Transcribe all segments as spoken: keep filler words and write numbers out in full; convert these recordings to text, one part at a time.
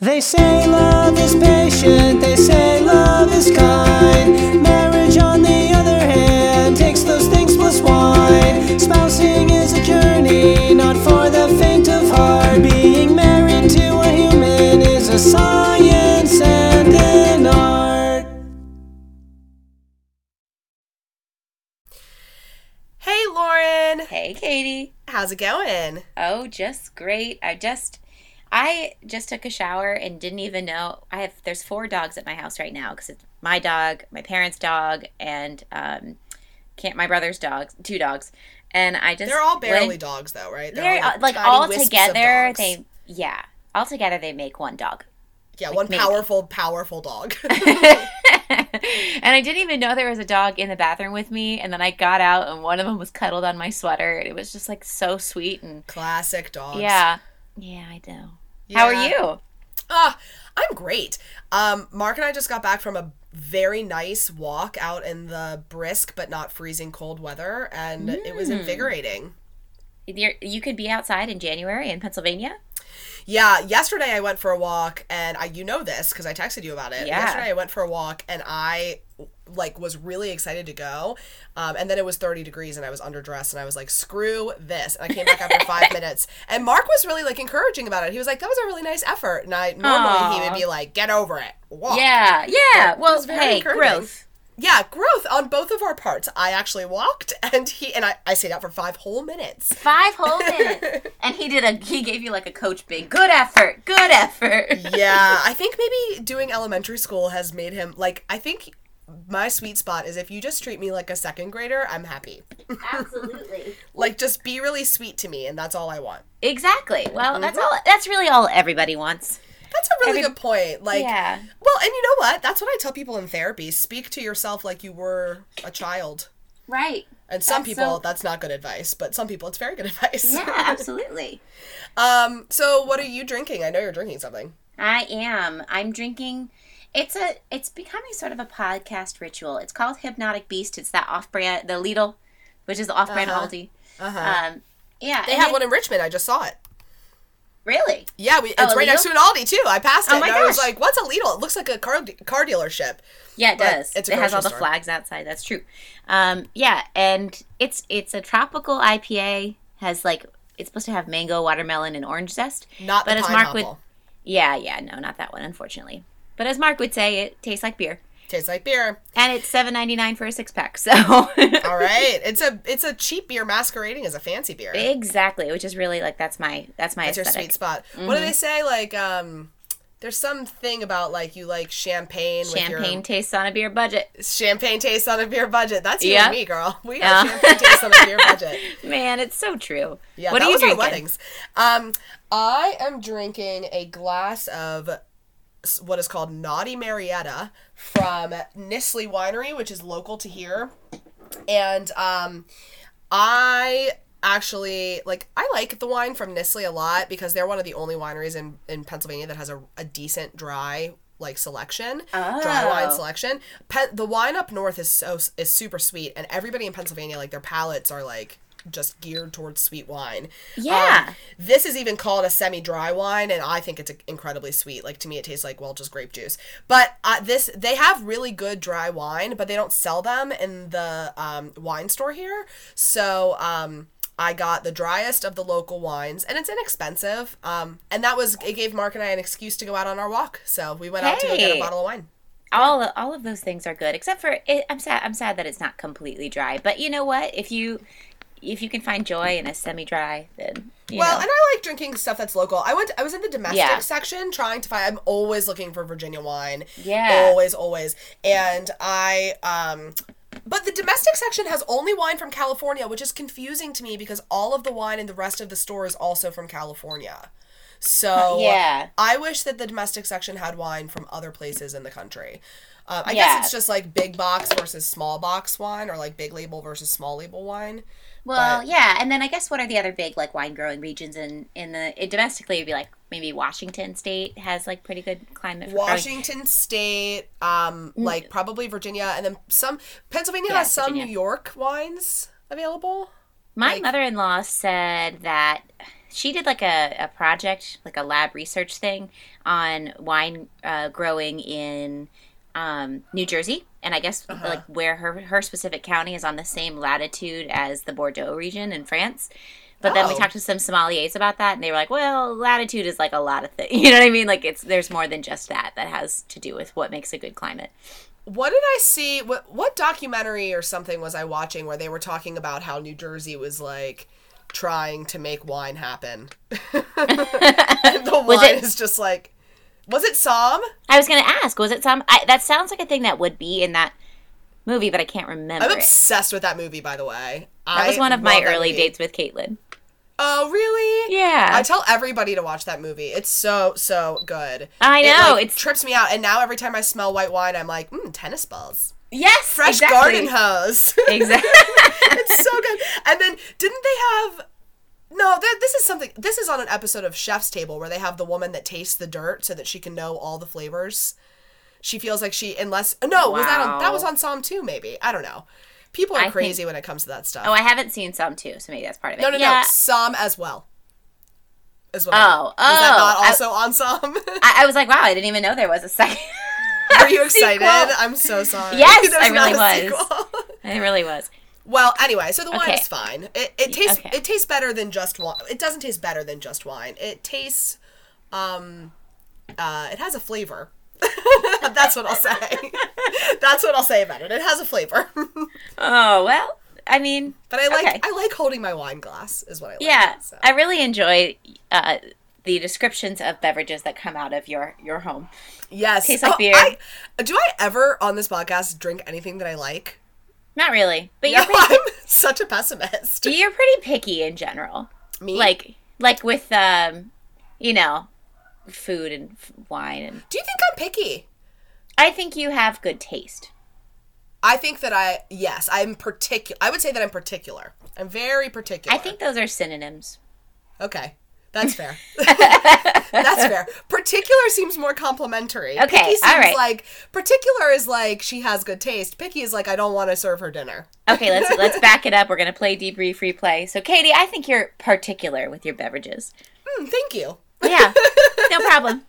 They say love is patient, they say love is kind. Marriage, on the other hand, takes those things plus wine. Spousing is a journey, not for the faint of heart. Being married to a human is a science and an art. Hey, Lauren. Hey, Katie. How's it going? Oh, just great. I just... I just took a shower and didn't even know. I have there's four dogs at my house right now because it's my dog, my parents' dog, and um, can't my brother's dogs, two dogs, and I just they're all barely went, dogs though, right? They're, they're all, like, like all together, they yeah, all together they make one dog. Yeah, like, one maybe. powerful, powerful dog. And I didn't even know there was a dog in the bathroom with me. And then I got out, and one of them was cuddled on my sweater, and it was just like so sweet and classic dogs. Yeah, yeah, I know. Yeah. How are you? Ah, uh, I'm great. Um, Mark and I just got back from a very nice walk out in the brisk but not freezing cold weather, and mm. it was invigorating. You're, you could be outside in January in Pennsylvania? Yeah. Yesterday I went for a walk, and I you know this because I texted you about it. Yeah. Yesterday I went for a walk, and I like was really excited to go, um, and then it was thirty degrees, and I was underdressed, and I was like, screw this, and I came back after five minutes, and Mark was really like encouraging about it. He was like, that was a really nice effort, and I normally Aww. he would be like, get over it, walk. Yeah, yeah, but well, hey, growth. Yeah, growth on both of our parts. I actually walked, and he and I, I stayed out for five whole minutes. Five whole minutes. And he did a he gave you like a coach big. Good effort. Good effort. Yeah, I think maybe doing elementary school has made him like I think my sweet spot is if you just treat me like a second grader, I'm happy. Absolutely. Like just be really sweet to me, and that's all I want. Exactly. Well, mm-hmm. that's all that's really all everybody wants. That's a really I mean, good point. Like, yeah. Well, and you know what? That's what I tell people in therapy. Speak to yourself like you were a child. Right. And some that's people, so... that's not good advice. But some people, it's very good advice. Yeah, absolutely. um. So what are you drinking? I know you're drinking something. I am. I'm drinking... It's a. It's becoming sort of a podcast ritual. It's called Hypnotic Beast. It's that off-brand, the Lidl, which is the off-brand uh-huh. Aldi. Uh-huh. Um, yeah. They have it, one in Richmond. I just saw it. Really? Yeah, we, it's oh, right Lidl? next to an Aldi, too. I passed it, oh my and I gosh. was like, what's a Lidl? It looks like a car car dealership. Yeah, it but does. It's a it has all store. the flags outside. That's true. Um, yeah, and it's it's a tropical I P A. Has like It's supposed to have mango, watermelon, and orange zest. Not but the as Mark would, Yeah, yeah, no, not that one, unfortunately. But as Mark would say, it tastes like beer. Tastes like beer. And it's seven ninety-nine for a six-pack, so. All right. It's a it's a cheap beer masquerading as a fancy beer. Exactly, which is really, like, that's my that's my That's aesthetic. Your sweet spot. Mm-hmm. What do they say? Like, um, there's some thing about, like, you like champagne. Champagne with your... tastes on a beer budget. Champagne tastes on a beer budget. That's you yep. and me, girl. We have yeah. champagne tastes on a beer budget. Man, it's so true. Yeah, what that are you was drinking? Our weddings. Um, I am drinking a glass of... what is called Naughty Marietta from Nisley Winery, which is local to here. And um, I actually, like, I like the wine from Nisley a lot because they're one of the only wineries in, in Pennsylvania that has a, a decent dry, like, selection. Oh. Dry wine selection. Pe- the wine up north is so is super sweet, and everybody in Pennsylvania, like, their palates are, like... just geared towards sweet wine. Yeah. Um, this is even called a semi-dry wine, and I think it's incredibly sweet. Like, to me, it tastes like, well, just grape juice. But uh, this, they have really good dry wine, but they don't sell them in the um, wine store here. So um, I got the driest of the local wines, and it's inexpensive. Um, and that was, it gave Mark and I an excuse to go out on our walk. So we went hey. out to go get a bottle of wine. All all of those things are good, except for, it, I'm sad, I'm sad that it's not completely dry. But you know what? If you... If you can find joy in a semi-dry, then, you Well, know. And I like drinking stuff that's local. I went. I was in the domestic yeah. section trying to find... I'm always looking for Virginia wine. Yeah. Always, always. And I... um. But the domestic section has only wine from California, which is confusing to me because all of the wine in the rest of the store is also from California. So yeah. I wish that the domestic section had wine from other places in the country. Uh, I yeah. guess it's just like big box versus small box wine, or like big label versus small label wine. Well, but, yeah, and then I guess what are the other big, like, wine-growing regions in, in the... It, domestically, it would be, like, maybe Washington State has, like, pretty good climate for Washington growing. State, um, like, probably Virginia, and then some... Pennsylvania yeah, has some Virginia. New York wines available. My like, mother-in-law said that she did like a, a project, like a lab research thing on wine uh, growing in um, New Jersey. And I guess uh-huh. like where her, her specific county is on the same latitude as the Bordeaux region in France. But oh. then we talked to some sommeliers about that, and they were like, well, latitude is like a lot of things. You know what I mean? Like, it's there's more than just that that has to do with what makes a good climate. What did I see? What, what documentary or something was I watching where they were talking about how New Jersey was, like, trying to make wine happen? And the wine it, is just like, was it Psalm? I was going to ask, was it Psalm? I, that sounds like a thing that would be in that movie, but I can't remember. I'm obsessed it. with that movie, by the way. That I was one of my early movie. dates with Caitlin. Oh, really? Yeah. I tell everybody to watch that movie. It's so, so good. I know. It like, it's... trips me out. And now every time I smell white wine, I'm like, mm, tennis balls. Yes, fresh exactly. garden hose. Exactly. It's so good. And then didn't they have... No, this is something... This is on an episode of Chef's Table where they have the woman that tastes the dirt so that she can know all the flavors. She feels like she... Unless... No, wow. was that on, that was on Psalm two, maybe. I don't know. People are I crazy think, when it comes to that stuff. Oh, I haven't seen Psalm two, so maybe that's part of it. No, no, yeah. no. Psalm as well. As well. Oh, was oh. Is that not also I, on Psalm? I, I was like, wow, I didn't even know there was a second. Were you excited? Sequel. I'm so sorry. Yes, There's I really was. I really was. Well, anyway, so the wine okay. is fine. It, it tastes okay. it tastes better than just wine. It doesn't taste better than just wine. It tastes, um, uh, it has a flavor. That's what I'll say. That's what I'll say about it. It has a flavor. Oh, well, I mean, but I like okay. I like holding my wine glass is what I like. Yeah, so. I really enjoy uh, the descriptions of beverages that come out of your, your home. Yes. Tastes like oh, beer. I, do I ever on this podcast drink anything that I like? Not really. But no, you're pretty, I'm such a pessimist. You're pretty picky in general. Me? Like like with um, you know, food and wine. And do you think I'm picky? I think you have good taste. I think that I, yes, I'm particular. I would say that I'm particular. I'm very particular. I think those are synonyms. Okay. That's fair. That's fair. Particular seems more complimentary. Okay. Picky seems all right. like, particular is like, she has good taste. Picky is like, I don't want to serve her dinner. Okay. Let's, let's back it up. We're going to play debrief replay. So Katie, I think you're particular with your beverages. Mm, thank you. Yeah. No problem.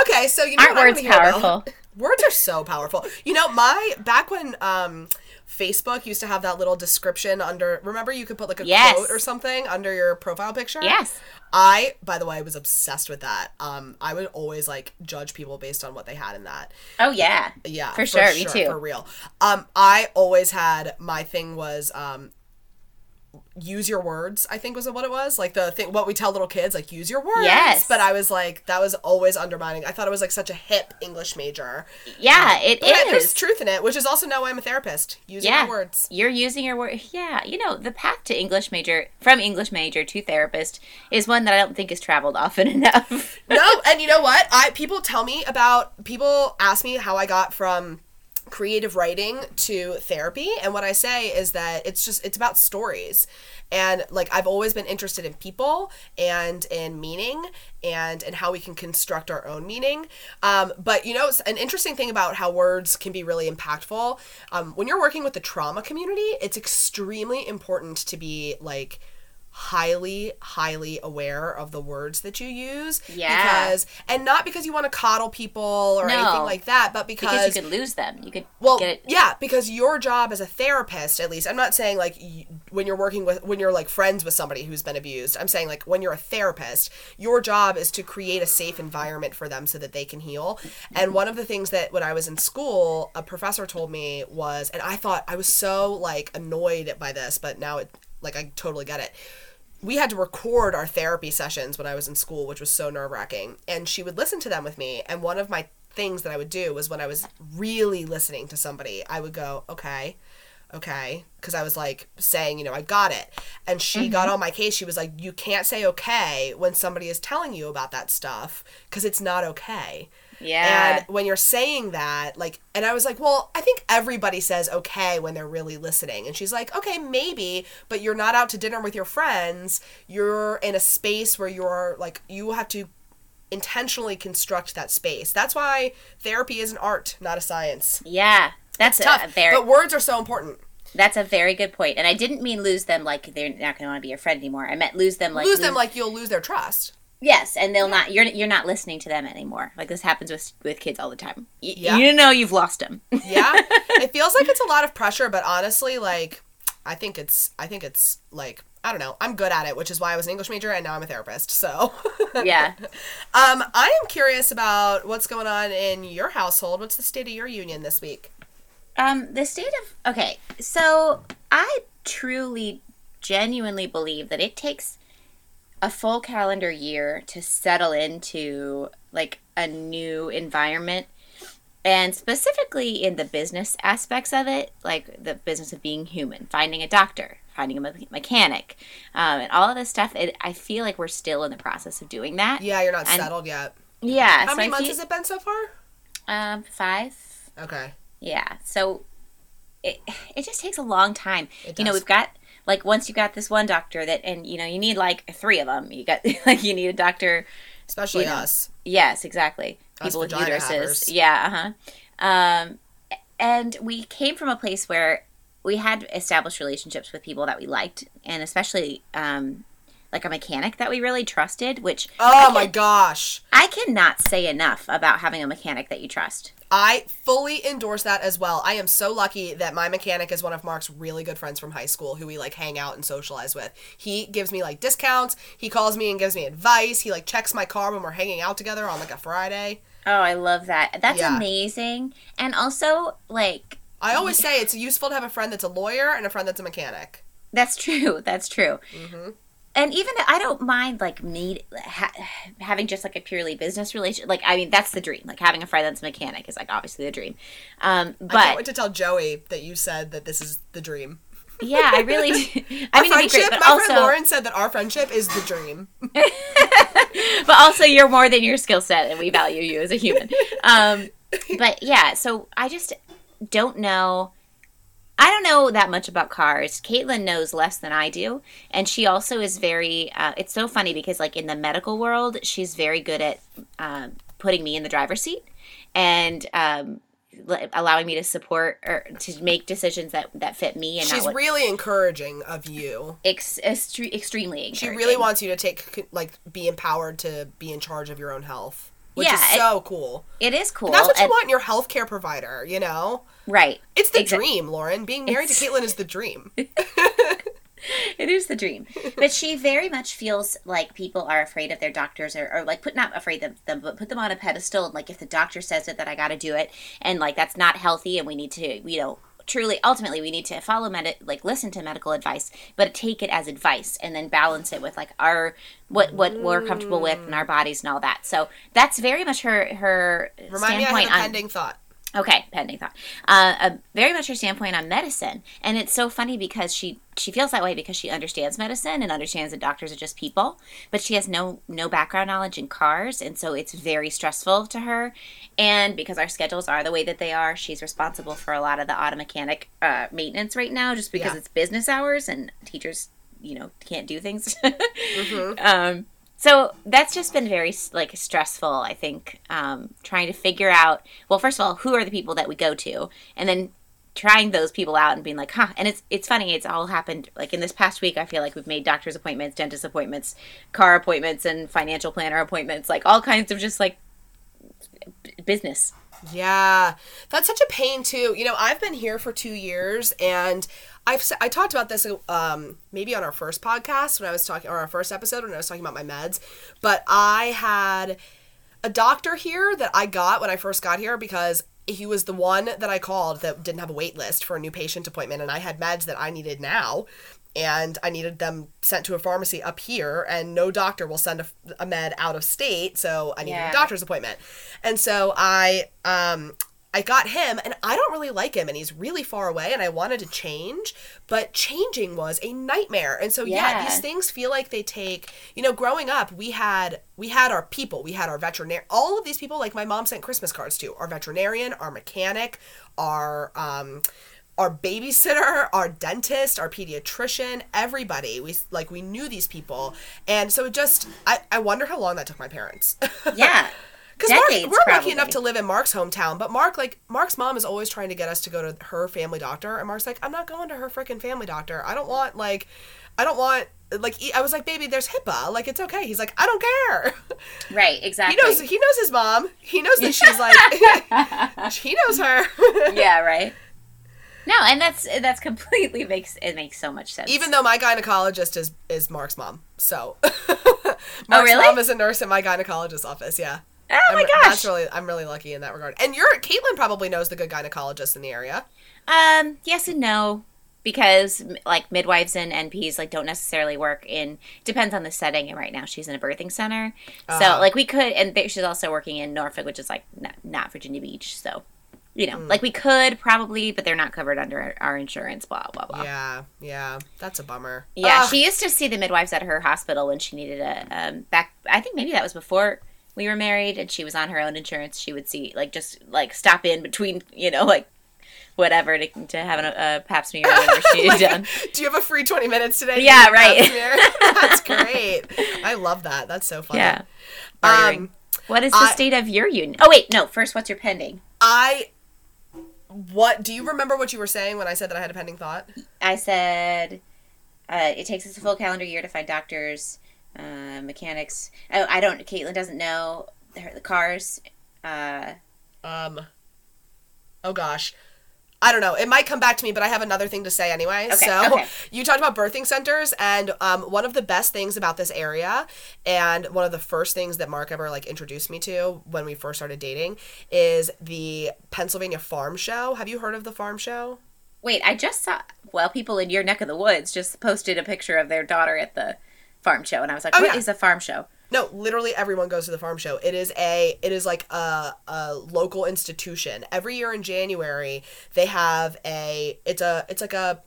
Okay. So, you know, aren't words powerful? Words are so powerful. You know, my back when um, Facebook used to have that little description under, remember you could put like a yes. quote or something under your profile picture? Yes. I, by the way, was obsessed with that. Um, I would always like judge people based on what they had in that. Oh, yeah. Yeah. For, for sure. sure. Me too. For real. Um, I always had, my thing was um, use your words, I think was what it was. Like the thing, what we tell little kids, like use your words. Yes. But I was like, that was always undermining. I thought it was like such a hip English major. Yeah, um, it is. I, there's truth in it, which is also now why I'm a therapist. Using yeah. your words. You're using your words. Yeah. You know, the path to English major, from English major to therapist is one that I don't think is traveled often enough. No. And you know what? I, people tell me about, people ask me how I got from creative writing to therapy, and what I say is that it's just it's about stories, and like I've always been interested in people and in meaning and in how we can construct our own meaning, um but you know, it's an interesting thing about how words can be really impactful. Um when you're working with the trauma community, it's extremely important to be like highly, highly aware of the words that you use. Yeah. Because, and not because you want to coddle people or no, anything like that, but because... Because you could lose them. You could well, get it... Yeah, because your job as a therapist, at least, I'm not saying like you, when you're working with, when you're like friends with somebody who's been abused, I'm saying like when you're a therapist, your job is to create a safe environment for them so that they can heal. And one of the things that when I was in school, a professor told me was, and I thought I was so like annoyed by this, but now it, like I totally get it. We had to record our therapy sessions when I was in school, which was so nerve-wracking. And she would listen to them with me. And one of my things that I would do was when I was really listening to somebody, I would go, okay, okay. Because I was like saying, you know, I got it. And she mm-hmm. got on my case. She was like, you can't say okay when somebody is telling you about that stuff because it's not okay. Yeah. And when you're saying that, like, and I was like, well, I think everybody says okay when they're really listening. And she's like, okay, maybe, but you're not out to dinner with your friends. You're in a space where you're like, you have to intentionally construct that space. That's why therapy is an art, not a science. Yeah. That's tough. A, a ther- but words are so important. That's a very good point. And I didn't mean lose them like they're not going to want to be your friend anymore. I meant lose them like... Lose, lose them like you'll lose their trust. Yes, and they'll yeah. not... You're you're not listening to them anymore. Like, this happens with with kids all the time. Y- yeah. You know you've lost them. Yeah. It feels like it's a lot of pressure, but honestly, like, I think it's... I think it's, like... I don't know. I'm good at it, which is why I was an English major, and now I'm a therapist, so... Yeah. um, I am curious about what's going on in your household. What's the state of your union this week? Um, the state of... Okay, so I truly, genuinely believe that it takes a full calendar year to settle into, like, a new environment, and specifically in the business aspects of it, like the business of being human, finding a doctor, finding a mechanic, um, and all of this stuff. It, I feel like we're still in the process of doing that. Yeah, you're not and, settled yet. Yeah. How so many I months feel, has it been so far? Um, five. Okay. Yeah. So it it just takes a long time. It does. You know, we've got, like, once you got this one doctor that, and, you know, you need, like, three of them. You got, like, you need a doctor. Especially you know, us. Yes, exactly. Us people with uteruses. Havers. Yeah, uh-huh. Um, and we came from a place where we had established relationships with people that we liked, and especially um, like a mechanic that we really trusted, which... Oh, can, my gosh. I cannot say enough about having a mechanic that you trust. I fully endorse that as well. I am so lucky that my mechanic is one of Mark's really good friends from high school who we, like, hang out and socialize with. He gives me, like, discounts. He calls me and gives me advice. He, like, checks my car when we're hanging out together on, like, a Friday. Oh, I love that. That's yeah. amazing. And also, like... I always say it's useful to have a friend that's a lawyer and a friend that's a mechanic. That's true. That's true. Mm-hmm. And even I don't mind, like, me ha- having just, like, a purely business relationship. Like, I mean, that's the dream. Like, having a friend that's a mechanic is, like, obviously the dream. Um, but I can't wait to tell Joey that you said that this is the dream. Yeah, I really do. I mean, it'd be great, but my also... friend Lauren said that our friendship is the dream. But also, you're more than your skill set, and we value you as a human. Um, but, yeah, so I just don't know... I don't know that much about cars. Caitlin knows less than I do. And she also is very, uh, it's so funny because, like, in the medical world, she's very good at um, putting me in the driver's seat and um, l- allowing me to support or to make decisions that, that fit me. And she's not what... really encouraging of you. Ex- estre- extremely encouraging. She really wants you to take, like, be empowered to be in charge of your own health. Which yeah, is so it, cool. It is cool. But that's what you and, want in your healthcare provider, you know? Right. It's the exactly. dream, Lauren. Being married it's... to Caitlin is the dream. It is the dream. But she very much feels like people are afraid of their doctors or, or like, put not afraid of them, but put them on a pedestal. And, like, if the doctor says it, that I got to do it. And, like, that's not healthy and we need to, you know, truly, ultimately, we need to follow, med- like, listen to medical advice, but take it as advice and then balance it with, like, our, what what mm. we're comfortable with and our bodies and all that. So that's very much her, her Remind standpoint. Remind me I have a pending on, thought. Okay, pending thought. Uh, a, very much her standpoint on medicine. And it's so funny because she, she feels that way because she understands medicine and understands that doctors are just people, but she has no, no background knowledge in cars. And so it's very stressful to her. And because our schedules are the way that they are, she's responsible for a lot of the auto mechanic uh, maintenance right now, just because yeah. it's business hours and teachers, you know, can't do things. mm-hmm. um, so that's just been very, like, stressful, I think, um, trying to figure out, well, first of all, who are the people that we go to? And then trying those people out and being like, huh. And it's it's funny. It's all happened, like, in this past week. I feel like we've made doctor's appointments, dentist appointments, car appointments, and financial planner appointments, like, all kinds of just, like, business. Yeah. That's such a pain too. You know, I've been here for two years and I've, I talked about this um, maybe on our first podcast when I was talking, or our first episode when I was talking about my meds, but I had a doctor here that I got when I first got here because he was the one that I called that didn't have a wait list for a new patient appointment. And I had meds that I needed now and I needed them sent to a pharmacy up here, and no doctor will send a, a med out of state. So I needed yeah. a doctor's appointment. And so I, um, I got him, and I don't really like him, and he's really far away, and I wanted to change, but changing was a nightmare. And so yeah, yeah these things feel like they take, you know, growing up, we had, we had our people, we had our veterinarian, all of these people, like, my mom sent Christmas cards to, our veterinarian, our mechanic, our, um, our babysitter, our dentist, our pediatrician, everybody. We, like, we knew these people. And so it just, I, I wonder how long that took my parents. Yeah. Because we're, we're lucky enough to live in Mark's hometown, but Mark, like, Mark's mom is always trying to get us to go to her family doctor, and Mark's like, I'm not going to her freaking family doctor. I don't want, like, I don't want, like, I was like, baby, there's HIPAA. Like, it's okay. He's like, I don't care. Right, exactly. He knows, he knows his mom. He knows that she's like, he knows her. Yeah, right. No, and that's that's completely makes it makes so much sense. Even though my gynecologist is, is Mark's mom, so Mark's oh, really? mom is a nurse in my gynecologist's office. Yeah. Oh I'm, my gosh, that's really I'm really lucky in that regard. And your Caitlin probably knows the good gynecologist in the area. Um, yes and no, because like midwives and N Ps like don't necessarily work in. Depends on the setting. And right now she's in a birthing center, uh, so like we could, and she's also working in Norfolk, which is like not, not Virginia Beach, so. You know, mm. like we could probably, but they're not covered under our insurance, blah, blah, blah. Yeah, yeah. That's a bummer. Yeah, Ugh. She used to see the midwives at her hospital when she needed a, um, back, I think maybe that was before we were married and she was on her own insurance. She would see, like, just, like, stop in between, you know, like, whatever to, to have a, a pap smear or whatever she had like, done. Do you have a free twenty minutes today? Yeah, right. That's great. I love that. That's so fun. Yeah. Um, what is the I, state of your union? Oh, wait, no. First, what's your pending? I... What do you remember what you were saying when I said that I had a pending thought? I said uh, it takes us a full calendar year to find doctors, uh, mechanics. Oh, I don't. Caitlin doesn't know her, the cars. Uh, um. Oh gosh, I don't know. It might come back to me, but I have another thing to say anyway. Okay, so okay. You talked about birthing centers, and um, one of the best things about this area, and one of the first things that Mark ever like introduced me to when we first started dating, is the Pennsylvania Farm Show. Have you heard of the Farm Show? Wait, I just saw, well, people in your neck of the woods just posted a picture of their daughter at the farm show, and I was like, oh, what yeah. is a farm show? No, literally everyone goes to the farm show. It is a, it is like a, a local institution. Every year in January, they have a, it's a, it's like a,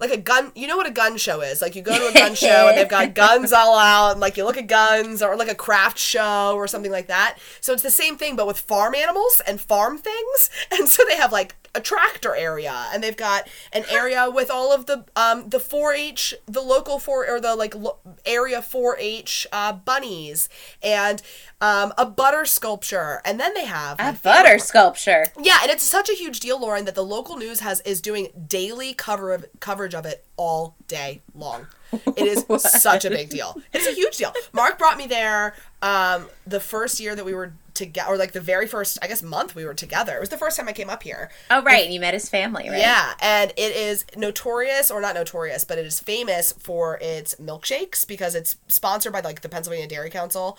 like a gun, you know what a gun show is. Like, you go to a gun show and they've got guns all out, and like you look at guns, or like a craft show or something like that. So it's the same thing, but with farm animals and farm things. And so they have like a tractor area, and they've got an area with all of the um the four H, the local four or the like lo- area four H uh, bunnies, and um a butter sculpture, and then they have a butter sculpture. Yeah, and it's such a huge deal, Lauren, that the local news has is doing daily cover of, coverage of it all day long. It is such a big deal. It's a huge deal. Mark brought me there um the first year that we were together, or like the very first, I guess, month we were together. It was the first time I came up here. Oh, right. And you met his family, right? Yeah. And it is notorious, or not notorious, but it is famous for its milkshakes, because it's sponsored by like the Pennsylvania Dairy Council.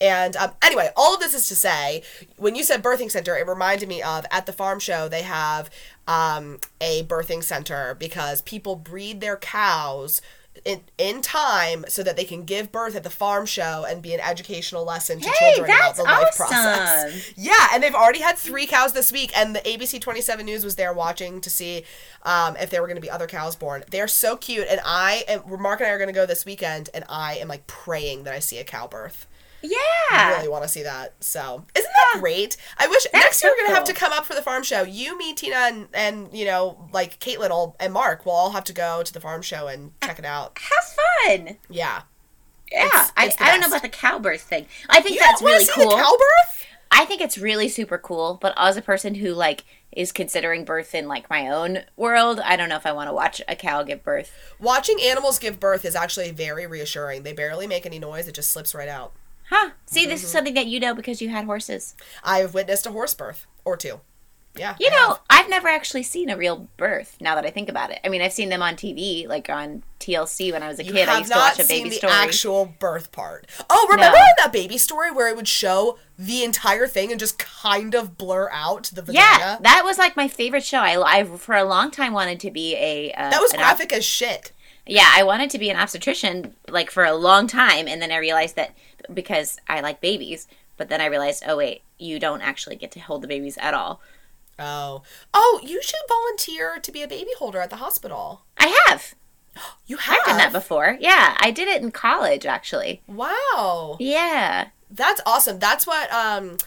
And um, anyway, all of this is to say, when you said birthing center, it reminded me of at the farm show, they have um, a birthing center because people breed their cows In, in time so that they can give birth at the farm show and be an educational lesson to hey, children about the life awesome. process. Yeah, and they've already had three cows this week, and the A B C twenty-seven News was there watching to see um, if there were going to be other cows born. They're so cute, and I am, Mark and I are going to go this weekend, and I am like praying that I see a cow birth. Yeah. I really want to see that. So, isn't that great? I wish That's next so year we're going to cool. have to come up for the farm show. You, me, Tina, and, and you know, like Caitlin all, and Mark will all have to go to the farm show and check it out. Have fun. Yeah. Yeah. It's, I, it's I don't know about the cow birth thing. I think you that's don't really see cool. The cow birth? I think it's really super cool, but as a person who like is considering birth in like my own world, I don't know if I want to watch a cow give birth. Watching animals give birth is actually very reassuring. They barely make any noise. It just slips right out. Huh. See, this mm-hmm. is something that you know because you had horses. I have witnessed a horse birth or two. Yeah. You I know, have. I've never actually seen a real birth now that I think about it. I mean, I've seen them on T V, like on T L C when I was a you kid. I used to watch a Baby Story. You have not seen the actual birth part. Oh, remember no. that Baby Story where it would show the entire thing and just kind of blur out the vagina? Yeah, that was like my favorite show. I, I for a long time wanted to be a... Uh, that was graphic op- as shit. Yeah, I wanted to be an obstetrician like for a long time, and then I realized that because I like babies, but then I realized, oh wait, you don't actually get to hold the babies at all. Oh. Oh, you should volunteer to be a baby holder at the hospital. I have. You have? I've done that before. Yeah, I did it in college actually. Wow. Yeah. That's awesome. That's what um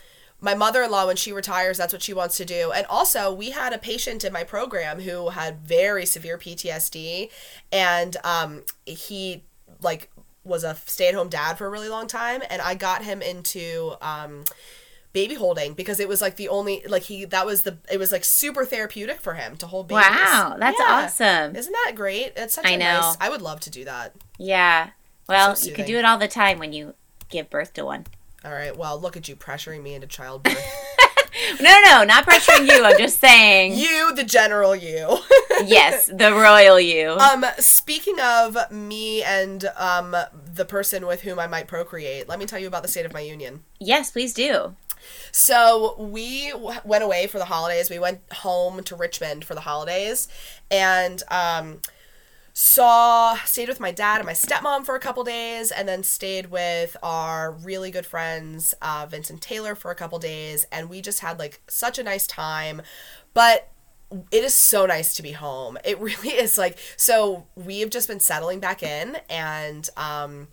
my mother-in-law, when she retires, that's what she wants to do. And also, we had a patient in my program who had very severe P T S D, and um, he, like, was a stay-at-home dad for a really long time, and I got him into... Um, baby holding, because it was like the only, like he, that was the, it was like super therapeutic for him to hold babies. Wow. That's yeah. awesome. Isn't that great? It's such I a know. nice, I would love to do that. Yeah. Well, so you could do it all the time when you give birth to one. All right. Well, look at you pressuring me into childbirth. No, no, not pressuring you. I'm just saying. You, the general you. Yes, the royal you. Um, speaking of me and um the person with whom I might procreate, let me tell you about the state of my union. Yes, please do. So we w- went away for the holidays. We went home to Richmond for the holidays, and um, saw stayed with my dad and my stepmom for a couple days, and then stayed with our really good friends uh Vince and Taylor for a couple days, and we just had like such a nice time. But it is so nice to be home. It really is. Like, so we have just been settling back in, and um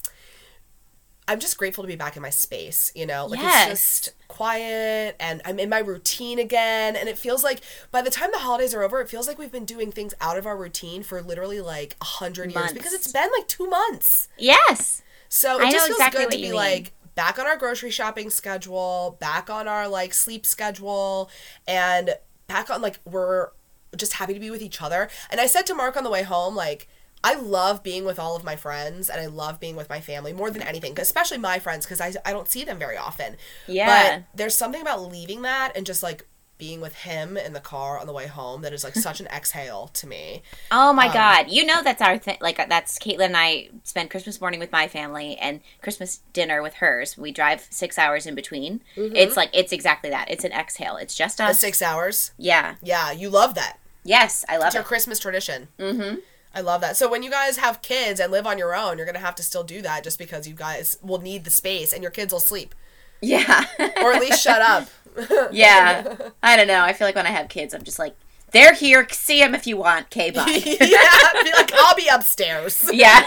I'm just grateful to be back in my space, you know, like yes. It's just quiet, and I'm in my routine again. And it feels like by the time the holidays are over, it feels like we've been doing things out of our routine for literally like a hundred years, because it's been like two months. Yes. So it I just feels exactly good to be mean. Like back on our grocery shopping schedule, back on our like sleep schedule, and back on like, we're just happy to be with each other. And I said to Mark on the way home, like, I love being with all of my friends, and I love being with my family more than anything, especially my friends, because I, I don't see them very often. Yeah. But there's something about leaving that and just, like, being with him in the car on the way home that is, like, such an exhale to me. Oh, my um, God. You know that's our thing. Like, that's Caitlin and I spend Christmas morning with my family and Christmas dinner with hers. We drive six hours in between. Mm-hmm. It's, like, it's exactly that. It's an exhale. It's just us. The six hours? Yeah. Yeah. You love that. Yes. I love it. It's your Christmas tradition. Mm-hmm. I love that. So when you guys have kids and live on your own, you're going to have to still do that, just because you guys will need the space and your kids will sleep. Yeah. Or at least shut up. Yeah. I don't know. I feel like when I have kids, I'm just like, they're here. See them if you want. Okay, bye. Yeah. Be like, I'll be upstairs. Yeah.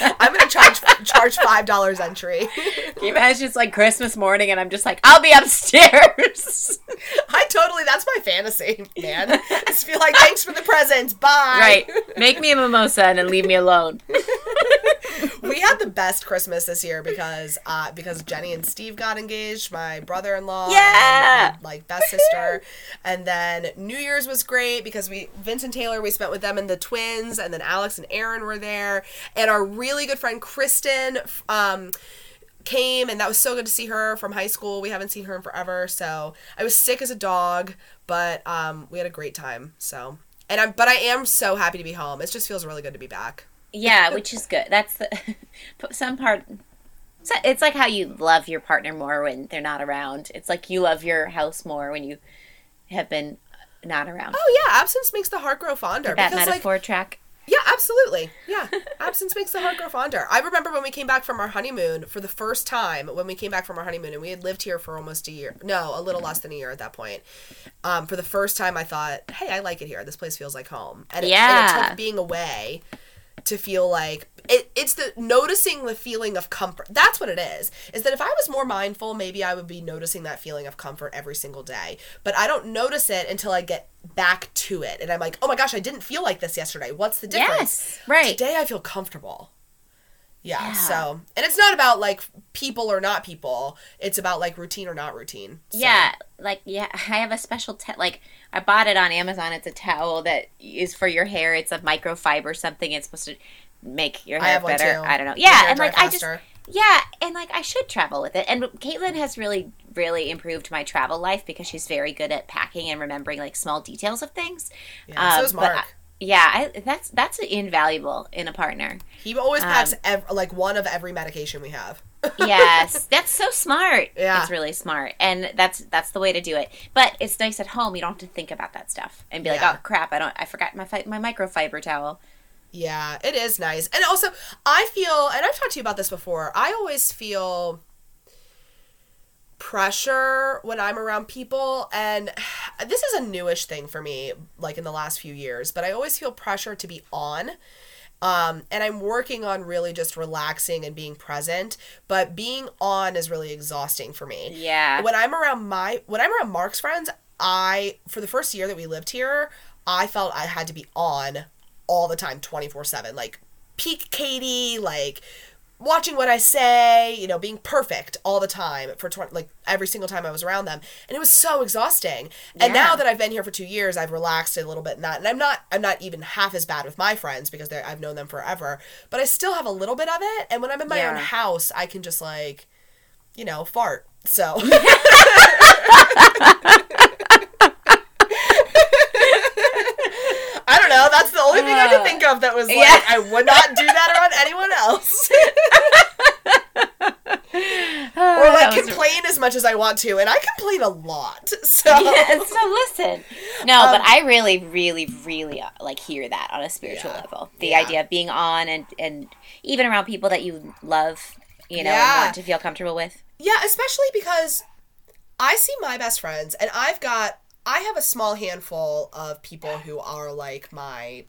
I'm going to charge charge five dollars entry. Can you imagine it's like Christmas morning and I'm just like, I'll be upstairs. I totally, that's my fantasy, man. I just feel like, thanks for the presents. Bye. Right. Make me a mimosa and then leave me alone. We had the best Christmas this year because uh, because Jenny and Steve got engaged, my brother-in-law, yeah, and my, like best sister. And then New Year's was great because we Vince and Taylor, we spent with them and the twins, and then Alex and Aaron were there. And our really good friend Kristen um, came, and that was so good to see her from high school. We haven't seen her in forever, so I was sick as a dog, but um, we had a great time. So, and I'm, but I am so happy to be home. It just feels really good to be back. Yeah, which is good. That's the some part. It's like how you love your partner more when they're not around. It's like you love your house more when you have been not around. Oh yeah, absence makes the heart grow fonder. That because, metaphor like, track. Yeah, absolutely. Yeah, absence makes the heart grow fonder. I remember when we came back from our honeymoon for the first time. When we came back from our honeymoon, and we had lived here for almost a year. No, a little less than a year at that point. Um, for the first time, I thought, "Hey, I like it here. This place feels like home." And it, yeah, and it took being away to feel like it, it's the noticing the feeling of comfort. That's what it is. Is that if I was more mindful, maybe I would be noticing that feeling of comfort every single day. But I don't notice it until I get back to it. And I'm like, oh my gosh, I didn't feel like this yesterday. What's the difference? Yes, right. Today I feel comfortable. Yeah, yeah. So, and it's not about like people or not people. It's about like routine or not routine. So. Yeah. Like, yeah, I have a special, te- like, I bought it on Amazon. It's a towel that is for your hair. It's a microfiber something. It's supposed to make your hair I have better. One too. I don't know. Yeah, and like faster. I just, yeah, and like I should travel with it. And Caitlin has really, really improved my travel life because she's very good at packing and remembering like small details of things. Yeah, um, so is Mark. But I, yeah, I, that's that's invaluable in a partner. He always packs um, ev- like one of every medication we have. Yes, that's so smart. Yeah, it's really smart, and that's that's the way to do it. But it's nice at home; you don't have to think about that stuff and be like, yeah. "Oh crap, I don't, I forgot my fi- my microfiber towel." Yeah, it is nice, and also I feel, and I've talked to you about this before. I always feel pressure when I'm around people, and this is a newish thing for me, like in the last few years. But I always feel pressure to be on. Um, and I'm working on really just relaxing and being present, but being on is really exhausting for me. Yeah. When I'm around my, when I'm around Mark's friends, I, for the first year that we lived here, I felt I had to be on all the time, twenty-four seven, like peak Katie, like watching what I say, you know, being perfect all the time for twenty, like every single time I was around them. And it was so exhausting. Yeah. And now that I've been here for two years, I've relaxed it a little bit in that. And I'm not, I'm not even half as bad with my friends because they're, I've known them forever, but I still have a little bit of it. And when I'm in my yeah. own house, I can just like, you know, fart. So. I don't know. That's the only thing uh, I could think of that was like, yeah. I would not do that around anyone else. uh, or like complain a... as much as I want to. And I complain a lot. So, yeah, so listen. No, um, but I really, really, really like hear that on a spiritual yeah, level. The yeah. idea of being on and, and even around people that you love, you know, yeah. and want to feel comfortable with. Yeah, especially because I see my best friends and I've got... I have a small handful of people who are, like, my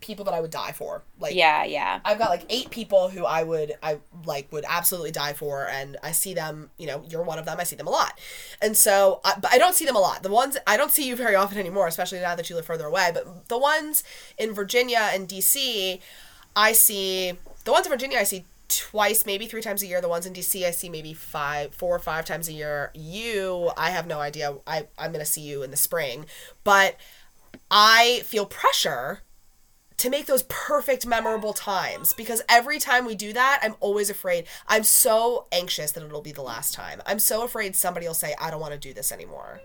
people that I would die for. Like, yeah, yeah. I've got, like, eight people who I would, I like, would absolutely die for, and I see them, you know, you're one of them, I see them a lot. And so, I, but I don't see them a lot. The ones, I don't see you very often anymore, especially now that you live further away, but the ones in Virginia and D C, I see, the ones in Virginia I see twice, maybe three times a year. The ones in D C I see maybe five, four or five times a year. You, I have no idea. I, I'm going to see you in the spring. But I feel pressure to make those perfect, memorable times. Because every time we do that, I'm always afraid. I'm so anxious that it'll be the last time. I'm so afraid somebody will say, I don't want to do this anymore.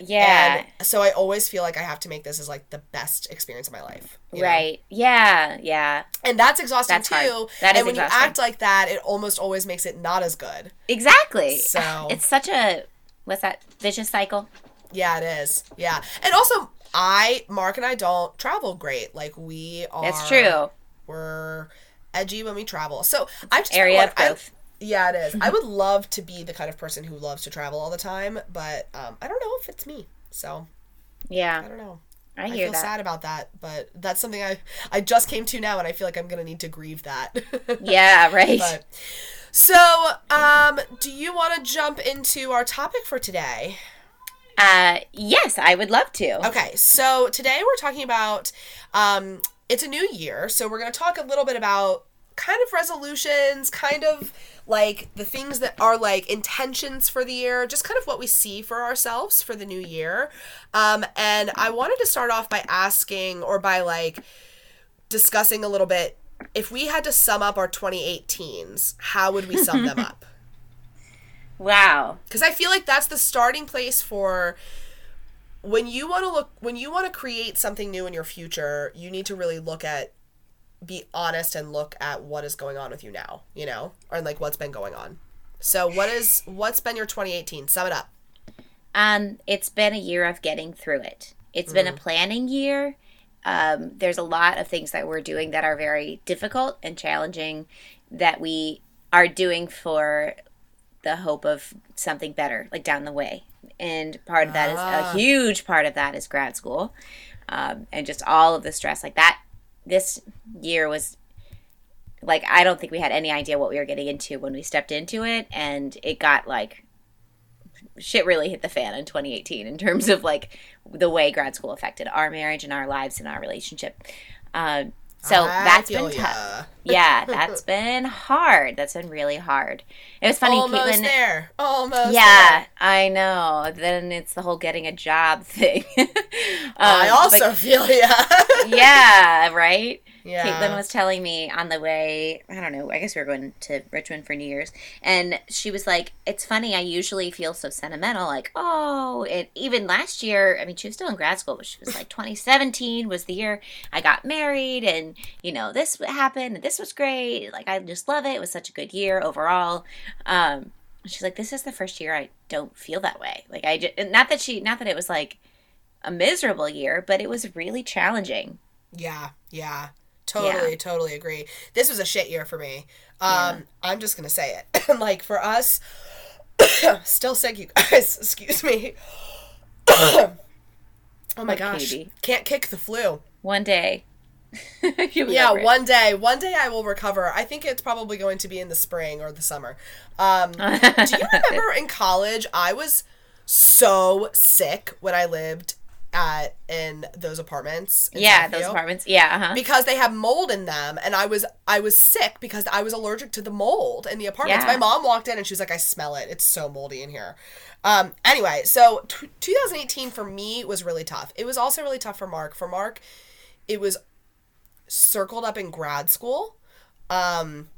Yeah. And so I always feel like I have to make this as, like, the best experience of my life. You know? Right. Yeah. Yeah. And that's exhausting, that's too. Hard. That is And when exhausting. You act like that, it almost always makes it not as good. Exactly. So. It's such a, what's that, vicious cycle? Yeah, it is. Yeah. And also... I, Mark and I don't travel great. Like, we are... That's true. We're edgy when we travel. So, I just... Area of growth. Yeah, it is. I would love to be the kind of person who loves to travel all the time, but um, I don't know if it's me. So, yeah. I don't know. I hear that. I feel that. sad about that, but that's something I, I just came to now, and I feel like I'm going to need to grieve that. Yeah, right. But, so, um, do you want to jump into our topic for today? Uh, yes, I would love to. Okay, so today we're talking about, um, it's a new year, so we're going to talk a little bit about kind of resolutions, kind of like the things that are like intentions for the year, just kind of what we see for ourselves for the new year. Um, and I wanted to start off by asking or by like discussing a little bit, if we had to sum up our twenty eighteens, how would we sum them up? Wow. Because I feel like that's the starting place for when you want to look, when you want to create something new in your future, you need to really look at, be honest and look at what is going on with you now, you know, or like what's been going on. So what is, what's been your twenty eighteen? Sum it up. Um, it's been a year of getting through it. It's mm. been a planning year. Um, there's a lot of things that we're doing that are very difficult and challenging that we are doing for the hope of something better, like down the way. And part of that ah. is a huge part of that is grad school, um, and just all of the stress like that. This year was like, I don't think we had any idea what we were getting into when we stepped into it. And it got like, shit really hit the fan in twenty eighteen in terms of like the way grad school affected our marriage and our lives and our relationship. Um, So I that's been tough. Ya. Yeah, that's been hard. That's been really hard. It was funny, Almost Caitlin. There. Almost yeah, there. I know. Then it's the whole getting a job thing. um, I also but, feel ya. Yeah, right? Yeah. Caitlin was telling me on the way, I don't know, I guess we were going to Richmond for New Year's, and she was like, it's funny, I usually feel so sentimental, like, oh, and even last year, I mean, she was still in grad school, but she was like, twenty seventeen was the year I got married, and, you know, this happened, and this was great, like, I just love it, it was such a good year overall, um, she's like, this is the first year I don't feel that way, like, I just, not that she, not that it was, like, a miserable year, but it was really challenging. Yeah, yeah. Totally, yeah. totally agree. This was a shit year for me. Um, yeah. I'm just going to say it. Like, for us, still sick, you guys. Excuse me. Oh, my what gosh. Baby. Can't kick the flu. One day. Yeah, one day. One day I will recover. I think it's probably going to be in the spring or the summer. Um, do you remember in college, I was so sick when I lived at in those apartments. In yeah, Southfield, those apartments. Yeah, uh-huh. Because they have mold in them, and I was I was sick because I was allergic to the mold in the apartments. Yeah. My mom walked in and she was like, "I smell it. It's so moldy in here." Um. Anyway, so t- twenty eighteen for me was really tough. It was also really tough for Mark. For Mark, it was circled up in grad school. Um.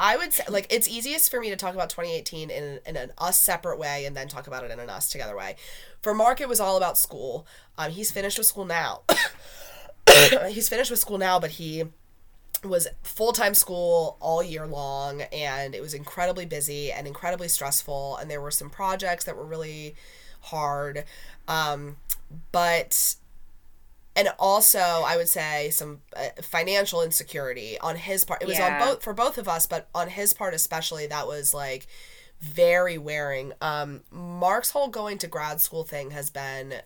I would say, like, it's easiest for me to talk about twenty eighteen in, in an us separate way and then talk about it in an us together way. For Mark, it was all about school. Um, he's finished with school now. he's finished with school now, but he was full-time school all year long, and it was incredibly busy and incredibly stressful, and there were some projects that were really hard. Um, but... And also, I would say some uh, financial insecurity on his part. It was yeah. on both for both of us, but on his part especially, that was like very wearing. Um, Mark's whole going to grad school thing has been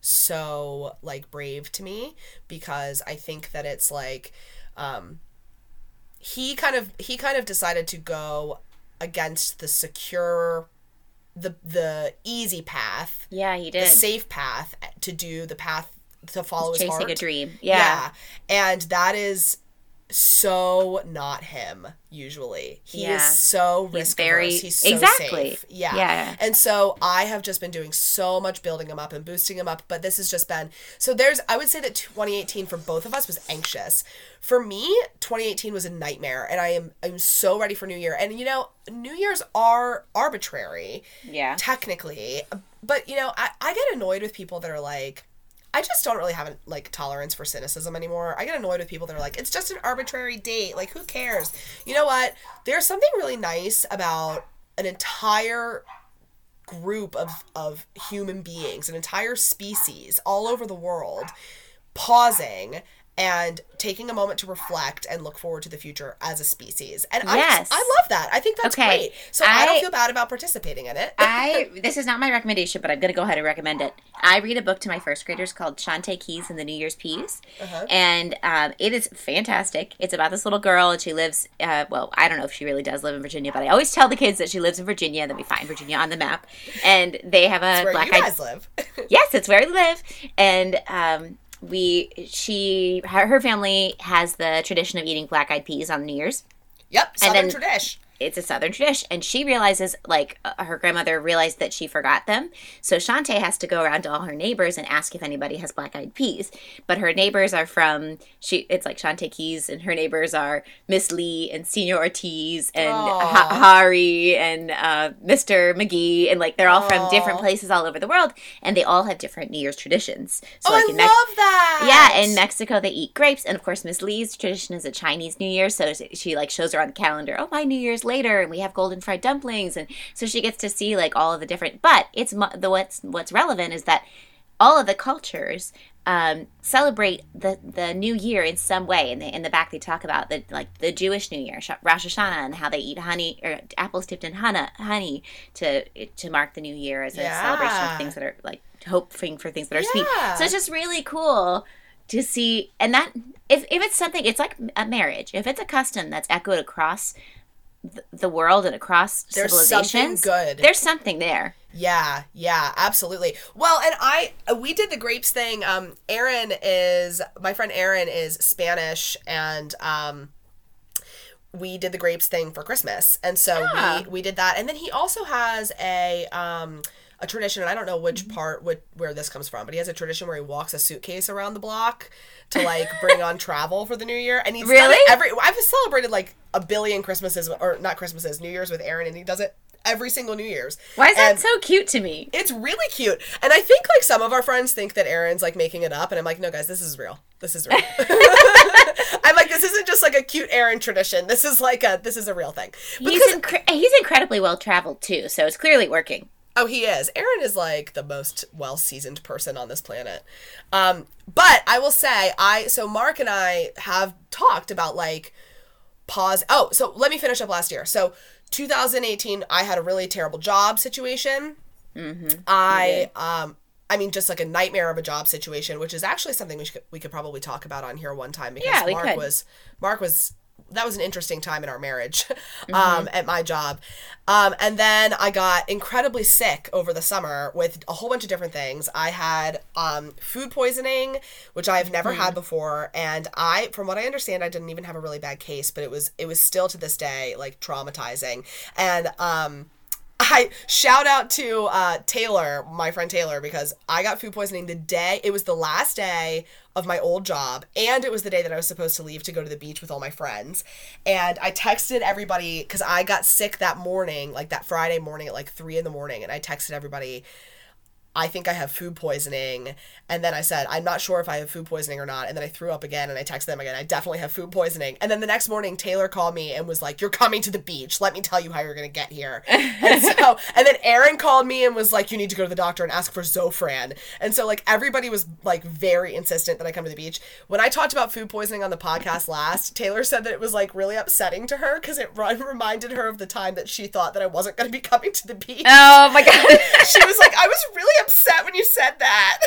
so like brave to me because I think that it's like um, he kind of he kind of decided to go against the secure. the the easy path. Yeah, he did the safe path to do the path. to follow He's his heart. Chasing a dream. Yeah. yeah. And that is so not him, usually. He yeah. is so risk-averse. He's, He's so exactly. safe. Yeah. yeah. And so I have just been doing so much building him up and boosting him up, but this has just been... So there's... I would say that twenty eighteen for both of us was anxious. For me, twenty eighteen was a nightmare, and I am I'm so ready for New Year. And, you know, New Year's are arbitrary. Yeah. Technically. But, you know, I, I get annoyed with people that are like... I just don't really have, like, tolerance for cynicism anymore. I get annoyed with people that are like, it's just an arbitrary date. Like, who cares? You know what? There's something really nice about an entire group of, of human beings, an entire species all over the world, pausing and taking a moment to reflect and look forward to the future as a species. And yes. I, I love that. I think that's okay. great. So I, I don't feel bad about participating in it. I This is not my recommendation, but I'm going to go ahead and recommend it. I read a book to my first graders called Shantae Keys and the New Year's Peas. Uh-huh. And um, it is fantastic. It's about this little girl, and she lives, uh, well, I don't know if she really does live in Virginia, but I always tell the kids that she lives in Virginia, and then we find Virginia on the map. And they have a black-eyed... It's where you guys live. Yes, it's where we live. And... um We, she, her, her family has the tradition of eating black-eyed peas on New Year's. Yep, Southern tradition. It's a Southern tradition. And she realizes, like, uh, her grandmother realized that she forgot them. So Shantae has to go around to all her neighbors and ask if anybody has black-eyed peas. But her neighbors are from, she, it's like Shantae Keys, and her neighbors are Miss Lee and Senior Ortiz and ha- Hari and uh, Mister McGee. And, like, they're all Aww. from different places all over the world. And they all have different New Year's traditions. So, oh, like, I in Me- love that! Yeah, in Mexico they eat grapes. And, of course, Miss Lee's tradition is a Chinese New Year. So she, like, shows her on the calendar, oh, my New Year's later, and we have golden fried dumplings, and so she gets to see like all of the different. But it's the what's what's relevant is that all of the cultures um, celebrate the, the new year in some way. And in, in the back, they talk about the like the Jewish New Year, Rosh Hashanah, and how they eat honey or apples dipped in honey to to mark the new year as a yeah. celebration of things that are like hoping for things that are yeah. sweet. So it's just really cool to see, and that if if it's something, it's like a marriage. If it's a custom that's echoed across the world and across there's civilizations, something good. There's something there. Yeah, yeah, absolutely. Well, and I we did the grapes thing. Um, Aaron is my friend. Aaron is Spanish, and um, we did the grapes thing for Christmas, and so ah. we we did that. And then he also has a um. a tradition, and I don't know which part, which, where this comes from, but he has a tradition where he walks a suitcase around the block to, like, bring on travel for the new year. And he's really? done every, I've celebrated, like, a billion Christmases, or not Christmases, New Year's with Aaron, and he does it every single New Year's. Why is and that so cute to me? It's really cute. And I think, like, some of our friends think that Aaron's, like, making it up, and I'm like, no, guys, this is real. This is real. I'm like, this isn't just, like, a cute Aaron tradition. This is, like, a, this is a real thing. Because he's, inc- he's incredibly well-traveled, too, so it's clearly working. Oh, he is. Aaron is, like, the most well-seasoned person on this planet. Um, but I will say, I so Mark and I have talked about, like, pause. Oh, so let me finish up last year. So twenty eighteen, I had a really terrible job situation. Mm-hmm. I, um, I mean, just, like, a nightmare of a job situation, which is actually something we, should, we could probably talk about on here one time. Because yeah, Mark was Mark was that was an interesting time in our marriage, mm-hmm. um, at my job. Um, and then I got incredibly sick over the summer with a whole bunch of different things. I had um, food poisoning, which I've never mm-hmm. had before. And I, from what I understand, I didn't even have a really bad case, but it was, it was still to this day, like, traumatizing. And, um, I shout out to uh, Taylor, my friend Taylor, because I got food poisoning the day, it was the last day of my old job, and it was the day that I was supposed to leave to go to the beach with all my friends. And I texted everybody, because I got sick that morning, like that Friday morning at like three in the morning, and I texted everybody, I think I have food poisoning. And then I said, I'm not sure if I have food poisoning or not. And then I threw up again, and I texted them again, I definitely have food poisoning. And then the next morning, Taylor called me and was like, you're coming to the beach. Let me tell you how you're going to get here. And so, and then Aaron called me and was like, you need to go to the doctor and ask for Zofran. And so, like, everybody was, like, very insistent that I come to the beach. When I talked about food poisoning on the podcast last, Taylor said that it was, like, really upsetting to her because it reminded her of the time that she thought that I wasn't going to be coming to the beach. Oh, my God. She was like, I was really upset when you said that.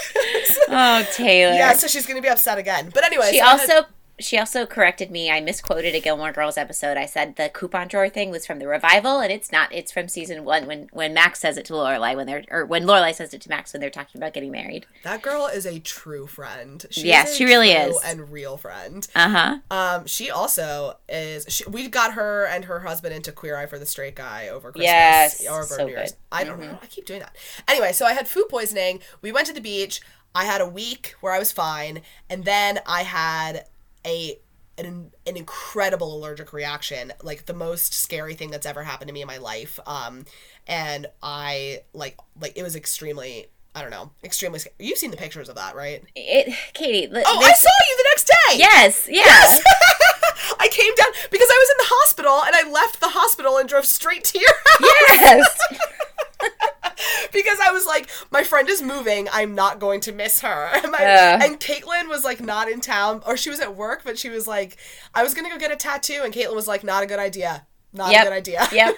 So, oh, Taylor. Yeah, so she's going to be upset again. But anyway. She so also had... she also corrected me. I misquoted a Gilmore Girls episode. I said the coupon drawer thing was from the revival, and it's not. It's from season one when, when Max says it to Lorelai, when they're, or when Lorelai says it to Max when they're talking about getting married. That girl is a true friend. She yes, is a she really true is. And real friend. Uh-huh. Um, she also is. She, we got her and her husband into Queer Eye for the Straight Guy over Christmas. Yes, or over so New Year's. Good. I don't mm-hmm. know. I keep doing that. Anyway, so I had food poisoning. We went to the beach. I had a week where I was fine, and then I had a an, an incredible allergic reaction, like the most scary thing that's ever happened to me in my life. Um, and I like like it was extremely I don't know extremely scary. You've seen the pictures of that, right? It, Katie. Oh, I saw you the next day. Yes. Yeah. Yes. I came down because I was in the hospital, and I left the hospital and drove straight to your house. Yes. Because I was like, my friend is moving, I'm not going to miss her. And, my, yeah. and Caitlin was like not in town, or she was at work, but she was like, I was going to go get a tattoo, and Caitlin was like, not a good idea. Not yep. a good idea. Yep.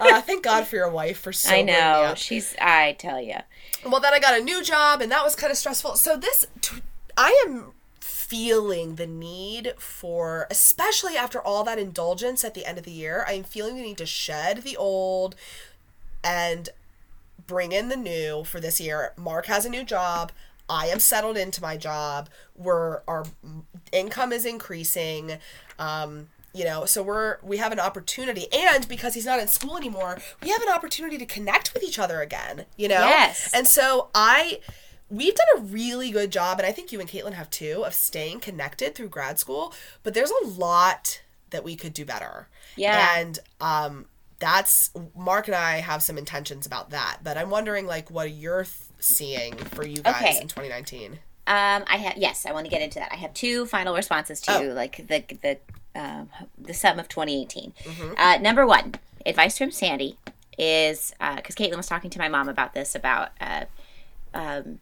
uh, thank God for your wife for so I know. Me up. She's, I tell you. Well, then I got a new job, and that was kind of stressful. So this, t- I am feeling the need for, especially after all that indulgence at the end of the year, I am feeling the need to shed the old and bring in the new for this year. Mark has a new job. I am settled into my job. We're, our income is increasing. Um, you know, so we're, we have an opportunity, and because he's not in school anymore, we have an opportunity to connect with each other again, you know? Yes. And so I, we've done a really good job, and I think you and Caitlin have too, of staying connected through grad school, but there's a lot that we could do better. Yeah. And, um, that's, Mark and I have some intentions about that, but I'm wondering, like, what you're th- seeing for you guys okay. in twenty nineteen. Um, I have, yes, I want to get into that. I have two final responses to, oh. like, the the um, the sum of twenty eighteen. Mm-hmm. Uh, number one, advice from Sandy is, because uh, Caitlin was talking to my mom about this, about uh, um,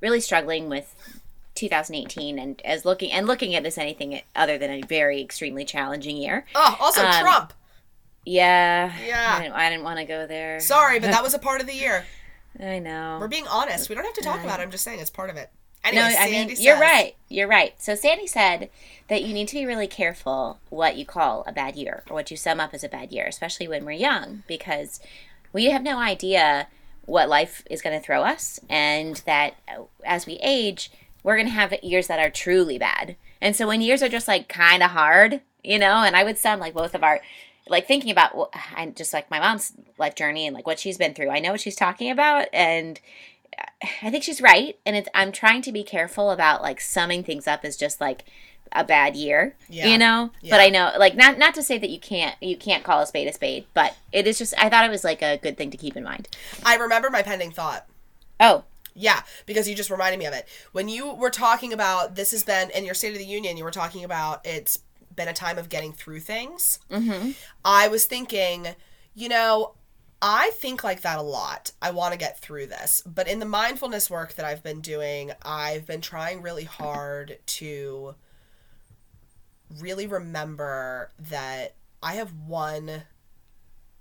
really struggling with two thousand eighteen and as looking and looking at this anything other than a very extremely challenging year. Oh, also um, Trump. Yeah. Yeah. I didn't, I didn't want to go there. Sorry, but that was a part of the year. I know. We're being honest. We don't have to talk uh, about it. I'm just saying it's part of it. Anyway, no, Sandy I mean, says. You're right. You're right. So Sandy said that you need to be really careful what you call a bad year or what you sum up as a bad year, especially when we're young, because we have no idea what life is going to throw us, and that as we age, we're going to have years that are truly bad. And so when years are just like kind of hard, you know, and I would sum like both of our – like thinking about and just like my mom's life journey and like what she's been through. I know what she's talking about, and I think she's right. And it's, I'm trying to be careful about like summing things up as just like a bad year, yeah. you know, yeah. but I know like not, not to say that you can't, you can't call a spade a spade, but it is just, I thought it was like a good thing to keep in mind. I remember my pending thought. Oh, yeah, because you just reminded me of it. When you were talking about this has been in your State of the Union, you were talking about it's been a time of getting through things. Mm-hmm. I was thinking, you know, I think like that a lot. I want to get through this. But in the mindfulness work that I've been doing, I've been trying really hard to really remember that I have one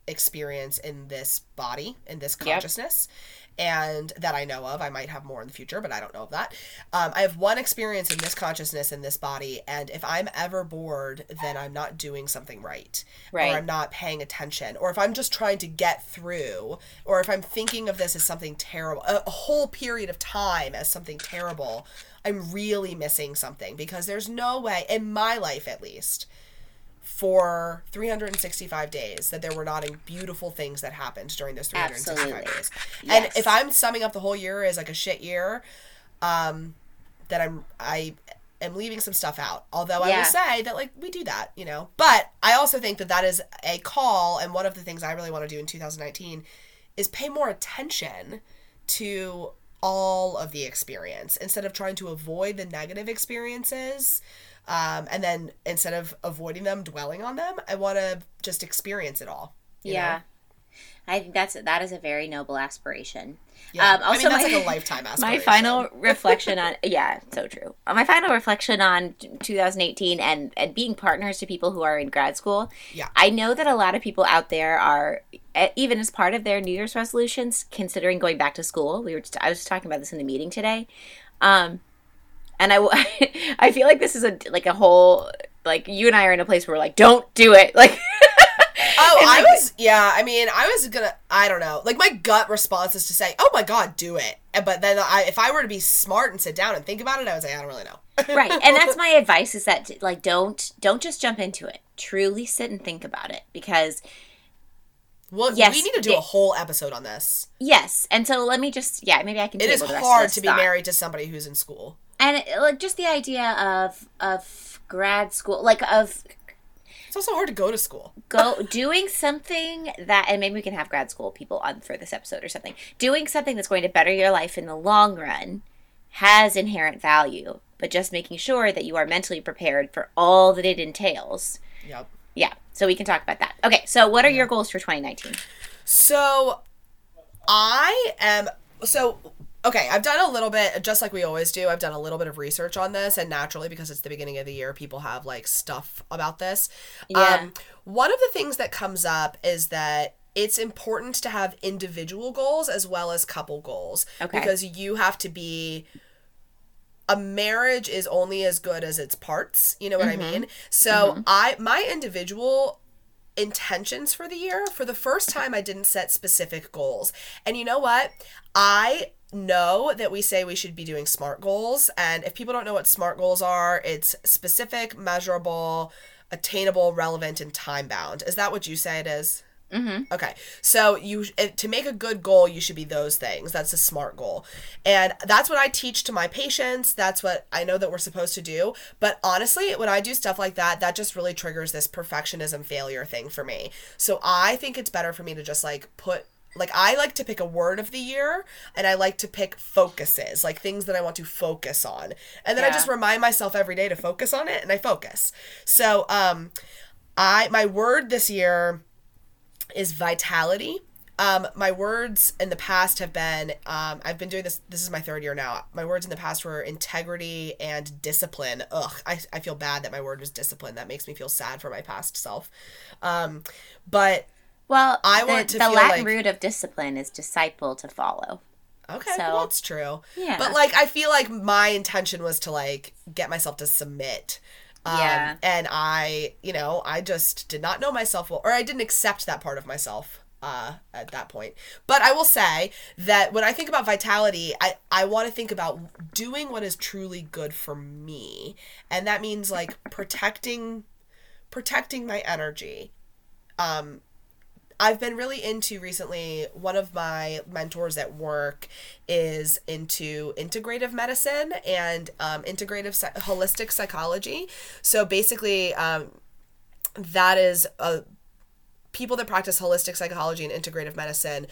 experience in this body, in this consciousness, yep. and that I know of. I might have more in the future, but I don't know of that. Um, I have one experience in this consciousness, in this body, and if I'm ever bored, then I'm not doing something right. Right. Or I'm not paying attention. Or if I'm just trying to get through, or if I'm thinking of this as something terrible, a, a whole period of time as something terrible, I'm really missing something, because there's no way, in my life at least, for three hundred sixty-five days that there were not beautiful things that happened during those three hundred sixty-five Absolutely. Days. Yes. And if I'm summing up the whole year as like a shit year, um, that I'm, I am leaving some stuff out. Although yeah. I will say that like we do that, you know, but I also think that that is a call. And one of the things I really want to do in two thousand nineteen is pay more attention to all of the experience instead of trying to avoid the negative experiences. Um, and then instead of avoiding them, dwelling on them, I want to just experience it all. Yeah. Know? I think that's, that is a very noble aspiration. Yeah. Um, also I mean, that's my, like a lifetime aspiration. My final reflection on, yeah, so true. My final reflection on twenty eighteen and, and being partners to people who are in grad school. Yeah. I know that a lot of people out there are, even as part of their New Year's resolutions, considering going back to school. We were just, I was just talking about this in the meeting today. Um, And I, I feel like this is a like a whole like you and I are in a place where we're like, don't do it, like oh I like, was yeah I mean I was gonna I don't know like my gut response is to say, oh my God, do it, but then I, if I were to be smart and sit down and think about it, I would say I don't really know. Right. And that's my advice, is that like don't don't just jump into it, truly sit and think about it, because well, yes, we need to do it, a whole episode on this. Yes. And so let me just yeah maybe I can it is hard to be thought. Married to somebody who's in school. And it, like just the idea of of grad school, like of it's also hard to go to school. Go doing something that, and maybe we can have grad school people on for this episode or something. Doing something that's going to better your life in the long run has inherent value, but just making sure that you are mentally prepared for all that it entails. Yep. Yeah. So we can talk about that. Okay. So what are yeah. your goals for twenty nineteen? So I am so. Okay, I've done a little bit, just like we always do, I've done a little bit of research on this, and naturally, because it's the beginning of the year, people have, like, stuff about this. Yeah. Um, one of the things that comes up is that it's important to have individual goals as well as couple goals. Okay. Because you have to be... a marriage is only as good as its parts, you know what mm-hmm. I mean? So mm-hmm. I my individual... intentions for the year, for the first time I didn't set specific goals. And you know what, I know that we say we should be doing SMART goals, and if people don't know what SMART goals are, it's specific, measurable, attainable, relevant, and time bound. Is that what you say it is? Mm-hmm. Okay, so you to make a good goal, you should be those things. That's a SMART goal, and that's what I teach to my patients. That's what I know that we're supposed to do. But honestly, when I do stuff like that, that just really triggers this perfectionism failure thing for me. So I think it's better for me to just like put like I like to pick a word of the year, and I like to pick focuses, like things that I want to focus on, and then yeah. I just remind myself every day to focus on it, and I focus. So um, I my word this year. Is vitality. Um, my words in the past have been, um, I've been doing this, this is my third year now. My words in the past were integrity and discipline. Ugh, I, I feel bad that my word was discipline. That makes me feel sad for my past self. Um, but well, I the, want to the feel Latin like, root of discipline is disciple to follow. Okay, so, well, that's true. Yeah. But like, I feel like my intention was to like get myself to submit. Um, yeah. And I, you know, I just did not know myself well, or I didn't accept that part of myself uh, at that point. But I will say that when I think about vitality, I, I want to think about doing what is truly good for me. And that means like protecting, protecting my energy. Um, I've been really into recently, one of my mentors at work is into integrative medicine and um, integrative psych- holistic psychology. So basically um, that is a, people that practice holistic psychology and integrative medicine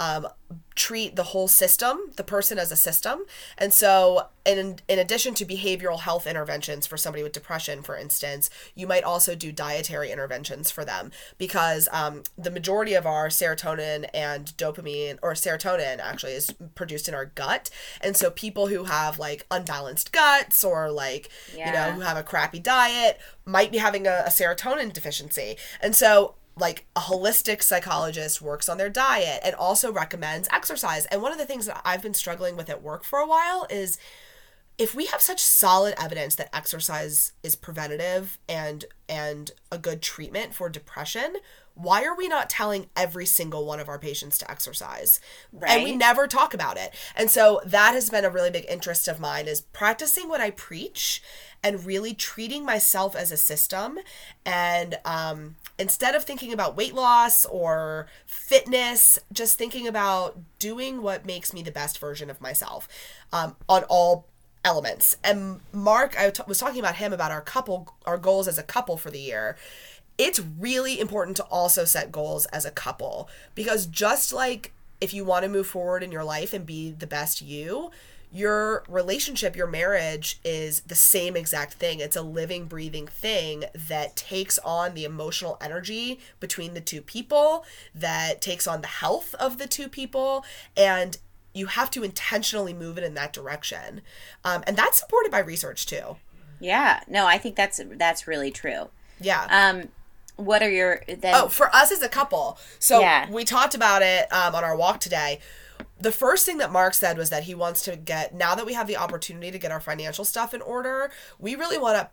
um, treat the whole system, the person as a system. And so in, in addition to behavioral health interventions for somebody with depression, for instance, you might also do dietary interventions for them, because um, the majority of our serotonin and dopamine, or serotonin actually, is produced in our gut. And so people who have like unbalanced guts or like, yeah. you know, who have a crappy diet might be having a, a serotonin deficiency. And so like a holistic psychologist works on their diet and also recommends exercise. And one of the things that I've been struggling with at work for a while is if we have such solid evidence that exercise is preventative and and a good treatment for depression, why are we not telling every single one of our patients to exercise? Right. And we never talk about it. And so that has been a really big interest of mine, is practicing what I preach and really treating myself as a system. And um, instead of thinking about weight loss or fitness, just thinking about doing what makes me the best version of myself um, on all elements. And Mark, I t- was talking about him, about our couple, our goals as a couple for the year. It's really important to also set goals as a couple, because just like if you want to move forward in your life and be the best you, your relationship, your marriage is the same exact thing. It's a living, breathing thing that takes on the emotional energy between the two people, that takes on the health of the two people, and you have to intentionally move it in that direction. Um, and that's supported by research too. Yeah. No, I think that's that's really true. Yeah. Um, what are your... Then... Oh, for us as a couple. So yeah. we talked about it um, on our walk today. The first thing that Mark said was that he wants to get... Now that we have the opportunity to get our financial stuff in order, we really want to...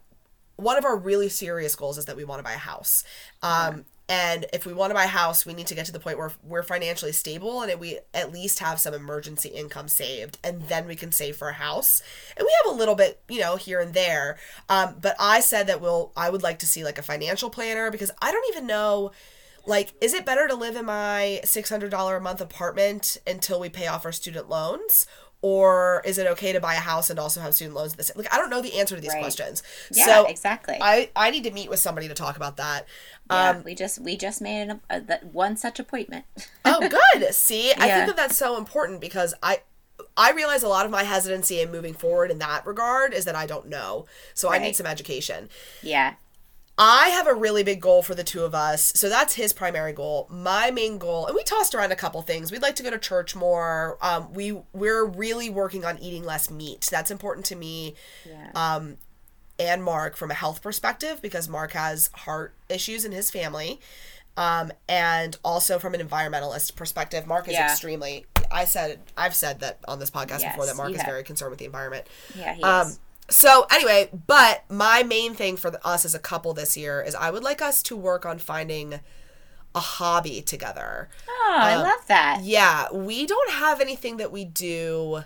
One of our really serious goals is that we want to buy a house. Um, yeah. And if we want to buy a house, we need to get to the point where we're financially stable and we at least have some emergency income saved, and then we can save for a house. And we have a little bit, you know, here and there. Um, but I said that we'll, I would like to see like a financial planner, because I don't even know, like, is it better to live in my six hundred dollars a month apartment until we pay off our student loans? Or is it okay to buy a house and also have student loans? Like, I don't know the answer to these right. questions. Yeah, so exactly. I, I need to meet with somebody to talk about that. Yeah, um, we just we just made an, uh, one such appointment. Oh, good. See, yeah. I think that that's so important, because I I realize a lot of my hesitancy in moving forward in that regard is that I don't know. So right. I need some education. Yeah. I have a really big goal for the two of us. So that's his primary goal. My main goal, and we tossed around a couple things. We'd like to go to church more. Um, we, we're really working on eating less meat. That's important to me yeah. um, and Mark from a health perspective, because Mark has heart issues in his family. Um, and also from an environmentalist perspective, Mark is yeah. extremely, I said, I've said that on this podcast yes, before, that Mark yeah. is very concerned with the environment. Yeah, he um, is. So anyway, but my main thing for the, us as a couple this year is I would like us to work on finding a hobby together. Oh, um, I love that. Yeah. We don't have anything that we do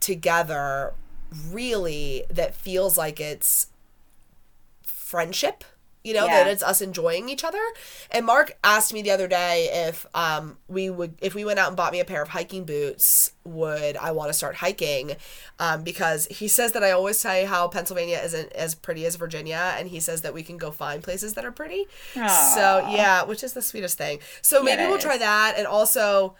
together really that feels like it's friendship, you know, yeah. that it's us enjoying each other. And Mark asked me the other day if um we would, if we went out and bought me a pair of hiking boots, would I want to start hiking? Um, because he says that I always say how Pennsylvania isn't as pretty as Virginia, and he says that we can go find places that are pretty. Aww. So yeah, which is the sweetest thing. So maybe yeah, we'll is. try that. And also,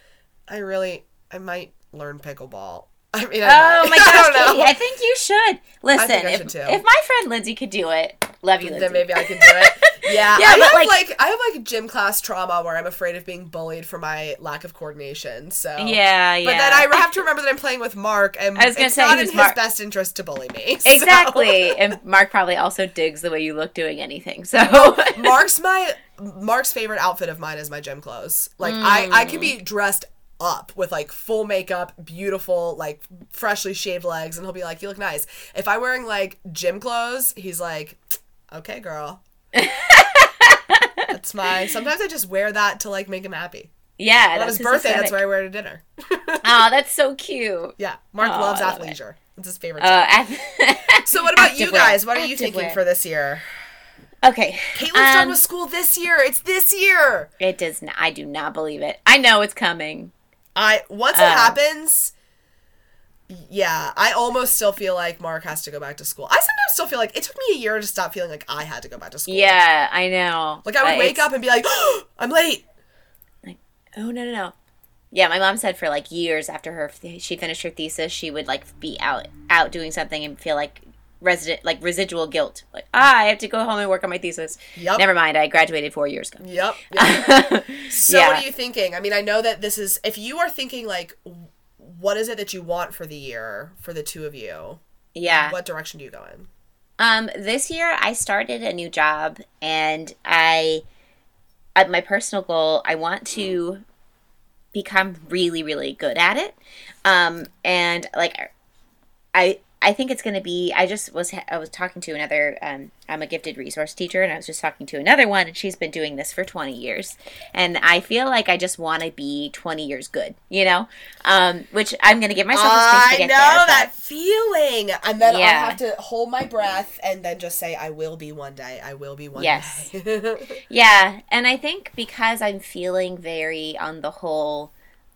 I really, I might learn pickleball. I mean, I oh might. my gosh, I, Katie, I think you should. Listen, I I if, should if my friend Lindsay could do it, love you, Lindsay. Then maybe I can do it. Yeah, yeah I but have like, like I have like gym class trauma where I'm afraid of being bullied for my lack of coordination. So yeah, yeah. But then I have to remember that I'm playing with Mark, and I was gonna it's say, not in Mark? his best interest to bully me. Exactly, so. And Mark probably also digs the way you look doing anything. So Mark's my Mark's favorite outfit of mine is my gym clothes. Like mm. I, I can be dressed up with like full makeup, beautiful, like freshly shaved legs, and he'll be like, "You look nice." If I'm wearing like gym clothes, he's like, "Okay, girl." That's my. Sometimes I just wear that to like make him happy. Yeah, on that's his birthday. Aesthetic. That's what I wear to dinner. Oh, that's so cute. Yeah, Mark oh, loves athleisure. It. It's his favorite. Uh, ath- so, what about you guys? What are you thinking for this year? Okay. Caitlin's um, done with school this year. It's this year. It does not. I do not believe it. I know it's coming. I once um, it happens, yeah, I almost still feel like Mark has to go back to school. I sometimes still feel like it took me a year to stop feeling like I had to go back to school. Yeah, I know. Like I would uh, wake up and be like, oh, I'm late. Like, oh, no, no, no. Yeah, my mom said for like years after her she finished her thesis, she would like be out out doing something and feel like resident like residual guilt. Like, ah, I have to go home and work on my thesis. Yep. Never mind, I graduated four years ago. Yep. yep. So yeah. What are you thinking? I mean, I know that this is, if you are thinking like, what is it that you want for the year for the two of you? Yeah. What direction do you go in? Um, this year I started a new job, and I uh, my personal goal, I want to become really, really good at it. Um, and like, I, I think it's going to be, I just was, I was talking to another, um, I'm a gifted resource teacher, and I was just talking to another one, and she's been doing this for twenty years. And I feel like I just want to be twenty years good, you know, um, which I'm going to give myself a space to get there. I know that feeling. And then yeah. I'll have to hold my breath and then just say, I will be one day. I will be one yes. day. Yes. Yeah. And I think because I'm feeling very on the whole,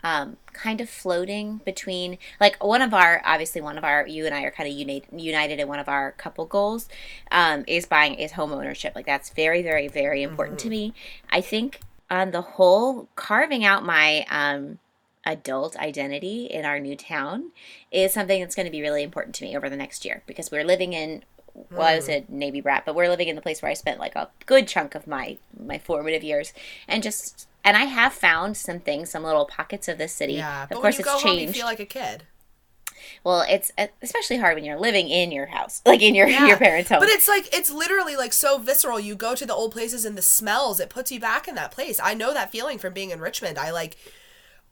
um, kind of floating between, like, one of our, obviously one of our, you and I are kind of united, united in one of our couple goals, um, is buying, is home ownership. Like, that's very, very, very important mm-hmm. to me. I think on the whole, carving out my, um, adult identity in our new town is something that's going to be really important to me over the next year, because we're living in, well, I was a Navy brat, but we're living in the place where I spent like a good chunk of my, my formative years, and just, and I have found some things, some little pockets of this city. Yeah, of but course, when you it's go changed. Home, you feel like a kid. Well, it's especially hard when you're living in your house, like in your, yeah. your parents' home. But it's like, it's literally like so visceral. You go to the old places and the smells, it puts you back in that place. I know that feeling from being in Richmond. I like,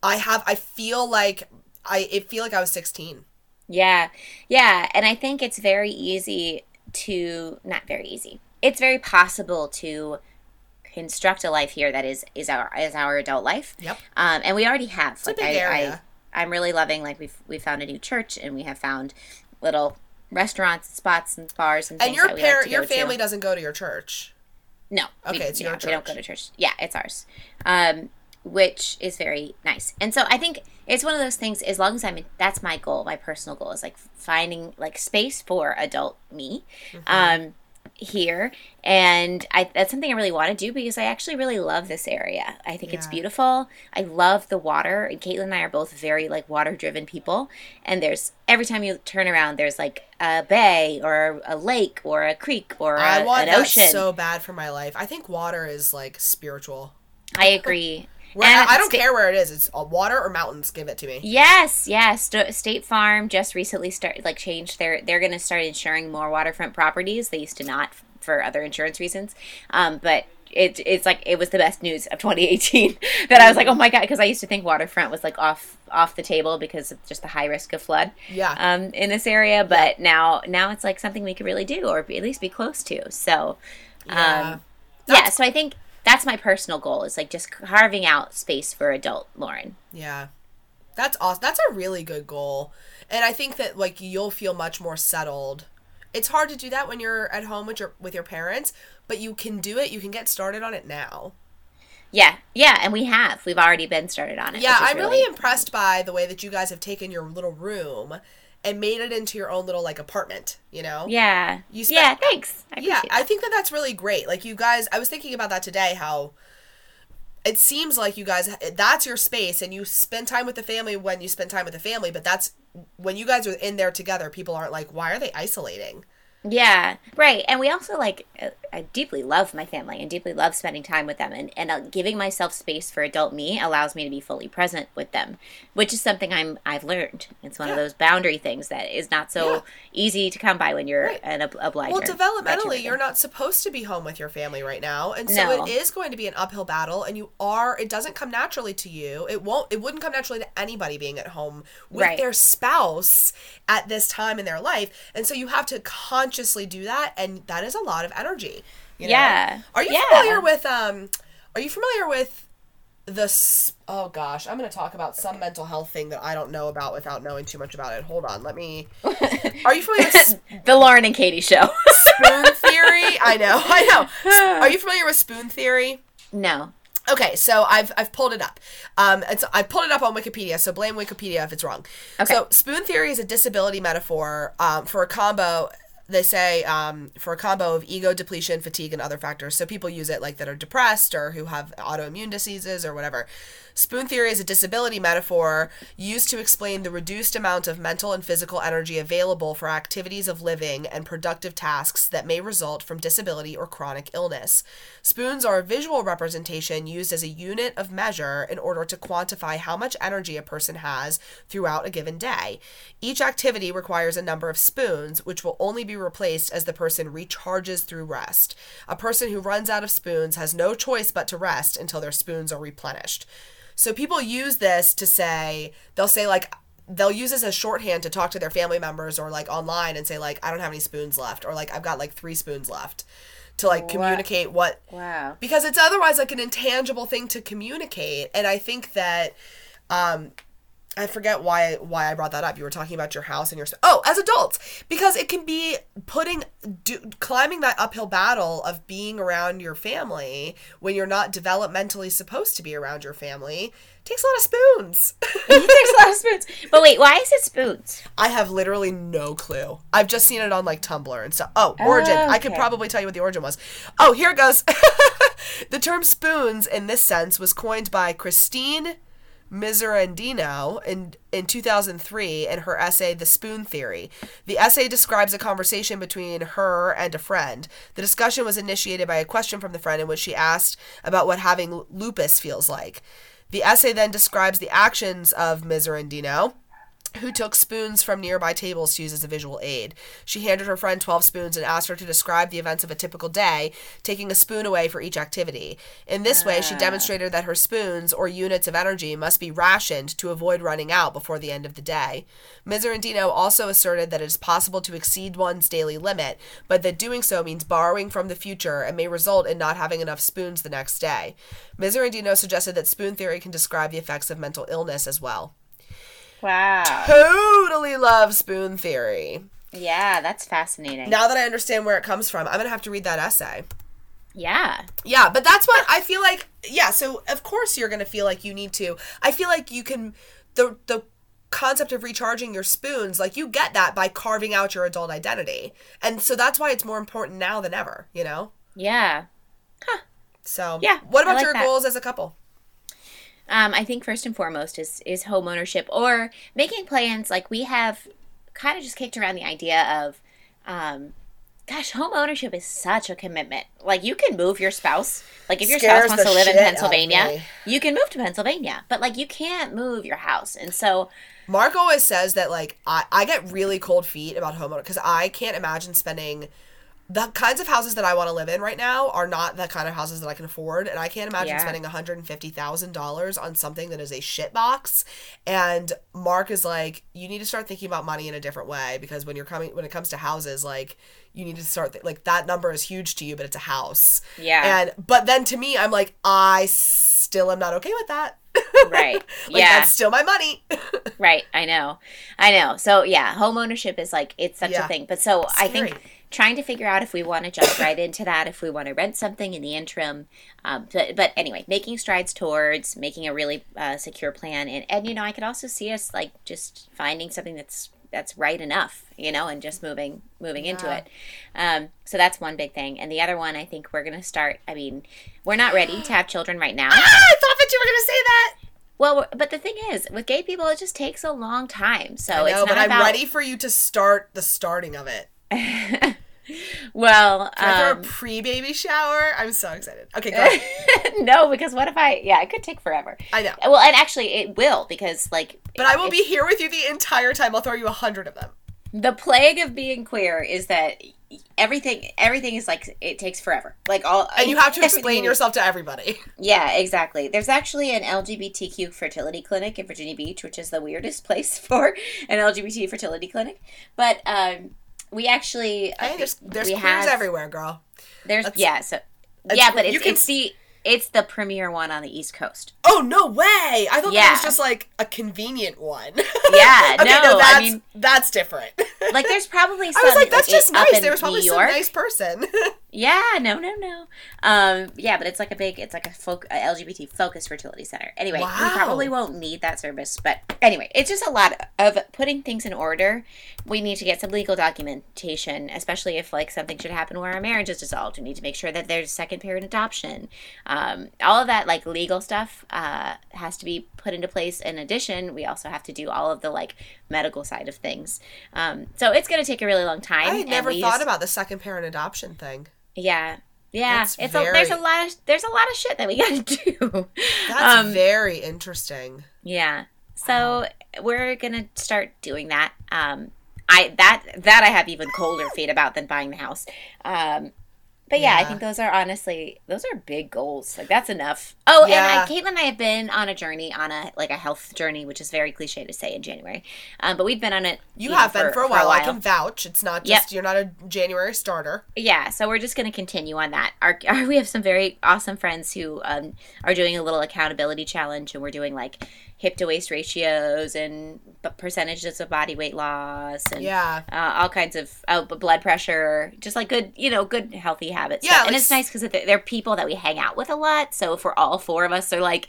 I have, I feel like, I it feel like I was sixteen. Yeah, yeah. And I think it's very easy to, not very easy, it's very possible to construct a life here that is is our is our adult life. Yep. Um, and we already have. It's like a big I, area. I, I'm really loving, like, we've we found a new church, and we have found little restaurants, spots, and bars, and, and things your that we parent, like to your go family to. Doesn't go to your church. No. Okay, we, it's yeah, your church. We don't go to church. Yeah, it's ours, um, which is very nice. And so I think it's one of those things. As long as I'm, that's my goal. My personal goal is like finding like space for adult me. Mm-hmm. Um, here, and I, that's something I really want to do, because I actually really love this area. I think yeah. it's beautiful. I love the water, and Caitlin and I are both very like water driven people, and there's, every time you turn around, there's like a bay or a lake or a creek or a, I want an ocean. That so bad for my life. I think water is like spiritual. I agree. Where, and I don't sta- care where it is. It's water or mountains. Give it to me. Yes, yes. St- State Farm just recently started, like, changed their. They're going to start insuring more waterfront properties. They used to not f- for other insurance reasons, um, but it it's like it was the best news of twenty eighteen that I was like, oh my god, because I used to think waterfront was like off off the table because of just the high risk of flood. Yeah. Um, in this area, but yeah. now now it's like something we could really do, or at least be close to. So, um, yeah. yeah so I think. That's my personal goal, is like just carving out space for adult Lauren. Yeah. That's awesome. That's a really good goal. And I think that like you'll feel much more settled. It's hard to do that when you're at home with your with your parents, but you can do it. You can get started on it now. Yeah. Yeah, and we have. We've already been started on it. Yeah, I'm really, really impressed by the way that you guys have taken your little room and made it into your own little, like, apartment, you know? Yeah. You spent, yeah, thanks. I yeah, that. I think that that's really great. Like, you guys, I was thinking about that today, how it seems like you guys, that's your space, and you spend time with the family when you spend time with the family, but that's, when you guys are in there together, people aren't like, why are they isolating? Yeah, right. And we also, like, I deeply love my family and deeply love spending time with them. And, and giving myself space for adult me allows me to be fully present with them, which is something I'm, I've learned. It's one yeah. of those boundary things that is not so yeah. easy to come by when you're right. an ob- obliger. Well, developmentally, you're not supposed to be home with your family right now. And so no. it is going to be an uphill battle. And you are, it doesn't come naturally to you. It won't, it wouldn't come naturally to anybody being at home with right. their spouse at this time in their life. And so you have to consciously do that, and that is a lot of energy, you know? Yeah. Are you yeah. familiar with um are you familiar with the sp- oh gosh, I'm going to talk about some mental health thing that I don't know about without knowing too much about it. Hold on, let me Are you familiar with sp- the Lauren and Katie show? Spoon theory? I know. I know. Are you familiar with spoon theory? No. Okay, so I've I've pulled it up. Um, it's I pulled it up on Wikipedia, so blame Wikipedia if it's wrong. Okay. So spoon theory is a disability metaphor um for a combo They say um, for a combo of ego depletion, fatigue, and other factors. So people use it like that are depressed or who have autoimmune diseases or whatever. Spoon theory is a disability metaphor used to explain the reduced amount of mental and physical energy available for activities of living and productive tasks that may result from disability or chronic illness. Spoons are a visual representation used as a unit of measure in order to quantify how much energy a person has throughout a given day. Each activity requires a number of spoons, which will only be be replaced as the person recharges through rest. A person who runs out of spoons has no choice but to rest until their spoons are replenished. So people use this to say, they'll say like, they'll use this as shorthand to talk to their family members or like online and say like, I don't have any spoons left, or like, I've got like three spoons left, to like communicate what, what wow. because it's otherwise like an intangible thing to communicate. And I think that, um, I forget why why I brought that up. You were talking about your house and your... Oh, as adults. Because it can be putting... Do, climbing that uphill battle of being around your family when you're not developmentally supposed to be around your family takes a lot of spoons. It takes a lot of spoons. But wait, why is it spoons? I have literally no clue. I've just seen it on, like, Tumblr and stuff. Oh, origin. Oh, okay. I could probably tell you what the origin was. Oh, here it goes. The term spoons in this sense was coined by Christine Mizorandino in, in two thousand three in her essay, The Spoon Theory. The essay describes a conversation between her and a friend. The discussion was initiated by a question from the friend in which she asked about what having lupus feels like. The essay then describes the actions of Mizorandino, who took spoons from nearby tables to use as a visual aid. She handed her friend twelve spoons and asked her to describe the events of a typical day, taking a spoon away for each activity. In this way, she demonstrated that her spoons, or units of energy, must be rationed to avoid running out before the end of the day. Mizorandino also asserted that it is possible to exceed one's daily limit, but that doing so means borrowing from the future and may result in not having enough spoons the next day. Mizorandino suggested that spoon theory can describe the effects of mental illness as well. Wow. Totally love spoon theory. Yeah, that's fascinating. Now that I understand where it comes from, I'm going to have to read that essay. Yeah. Yeah, but that's what I feel like, yeah, so of course you're going to feel like you need to. I feel like you can, the the concept of recharging your spoons, like you get that by carving out your adult identity. And so that's why it's more important now than ever, you know? Yeah. Huh. So yeah, what about like your that. goals as a couple? Um, I think first and foremost is, is home ownership or making plans. Like we have kind of just kicked around the idea of, um, gosh, home ownership is such a commitment. Like you can move your spouse. Like if your spouse wants to live in Pennsylvania, you can move to Pennsylvania. But like you can't move your house. And so Mark always says that like I, I get really cold feet about home ownership because I can't imagine spending – the kinds of houses that I want to live in right now are not the kind of houses that I can afford. And I can't imagine yeah. spending one hundred fifty thousand dollars on something that is a shitbox. And Mark is like, you need to start thinking about money in a different way because when you're coming, when it comes to houses, like you need to start, th- like that number is huge to you, but it's a house. Yeah. And, but then to me, I'm like, I still am not okay with that. Right. like, yeah. That's still my money. Right. I know. I know. So yeah, home ownership is like, it's such yeah. a thing. But so Scary. I think trying to figure out if we want to jump right into that, if we want to rent something in the interim. Um, but, but anyway, making strides towards making a really uh, secure plan. And, and, you know, I could also see us like just finding something that's, that's right enough, you know, and just moving, moving yeah. into it. Um, so that's one big thing. And the other one, I think we're going to start, I mean, we're not ready to have children right now. Ah, I thought that you were going to say that. Well, but the thing is, with gay people, it just takes a long time. So I know, it's not but I'm about... ready for you to start the starting of it. well, can I throw um, a pre-baby shower? I'm so excited. Okay, go ahead. No, because what if I? Yeah, it could take forever. I know. Well, and actually, it will because like. But I will be here with you the entire time. I'll throw you a hundred of them. The plague of being queer is that everything, everything is like it takes forever. Like all, and you have to explain yourself to everybody. Yeah, exactly. There's actually an L G B T Q fertility clinic in Virginia Beach, which is the weirdest place for an L G B T fertility clinic, but. um We actually, I think there's, there's we queers have, everywhere, girl. There's That's, yeah, so yeah, but it's, can, it's the it's the premier one on the East Coast. Oh no way! I thought yeah. that was just like a convenient one. Yeah, okay, no, no, that's I mean, that's different. Like, there's probably some, I was like, that's like, just nice. There was probably some nice person. Yeah, no, no, no. Um, yeah, but it's like a big, it's like a, folk, a L G B T focused fertility center. Anyway, wow. We probably won't need that service, but anyway, it's just a lot of putting things in order. We need to get some legal documentation, especially if like something should happen where our marriage is dissolved. We need to make sure that there's second parent adoption. Um, all of that like legal stuff uh, has to be put into place. In addition, we also have to do all of the like medical side of things. Um, so it's going to take a really long time. I had never thought just... about the second parent adoption thing. Yeah, yeah. That's it's very, a, there's a lot of there's a lot of shit that we got to do. That's um, very interesting. Yeah. So wow. We're gonna start doing that. Um, I that that I have even colder feet about than buying the house. Um, but yeah, yeah, I think those are honestly those are big goals. Like that's enough. Oh, yeah. And I, Caitlin and I have been on a journey, on a like a health journey, which is very cliche to say in January. Um, but we've been on it. You, you have know, for, been for a, while. for a while. I can vouch. It's not just yep. you're not a January starter. Yeah. So we're just going to continue on that. Our, our, we have some very awesome friends who um, are doing a little accountability challenge, and we're doing like hip to waist ratios and percentages of body weight loss and yeah. uh, all kinds of uh, blood pressure, just like good, you know, good healthy habits. Yeah, like, and it's nice because they're people that we hang out with a lot. So if we're all four of us are like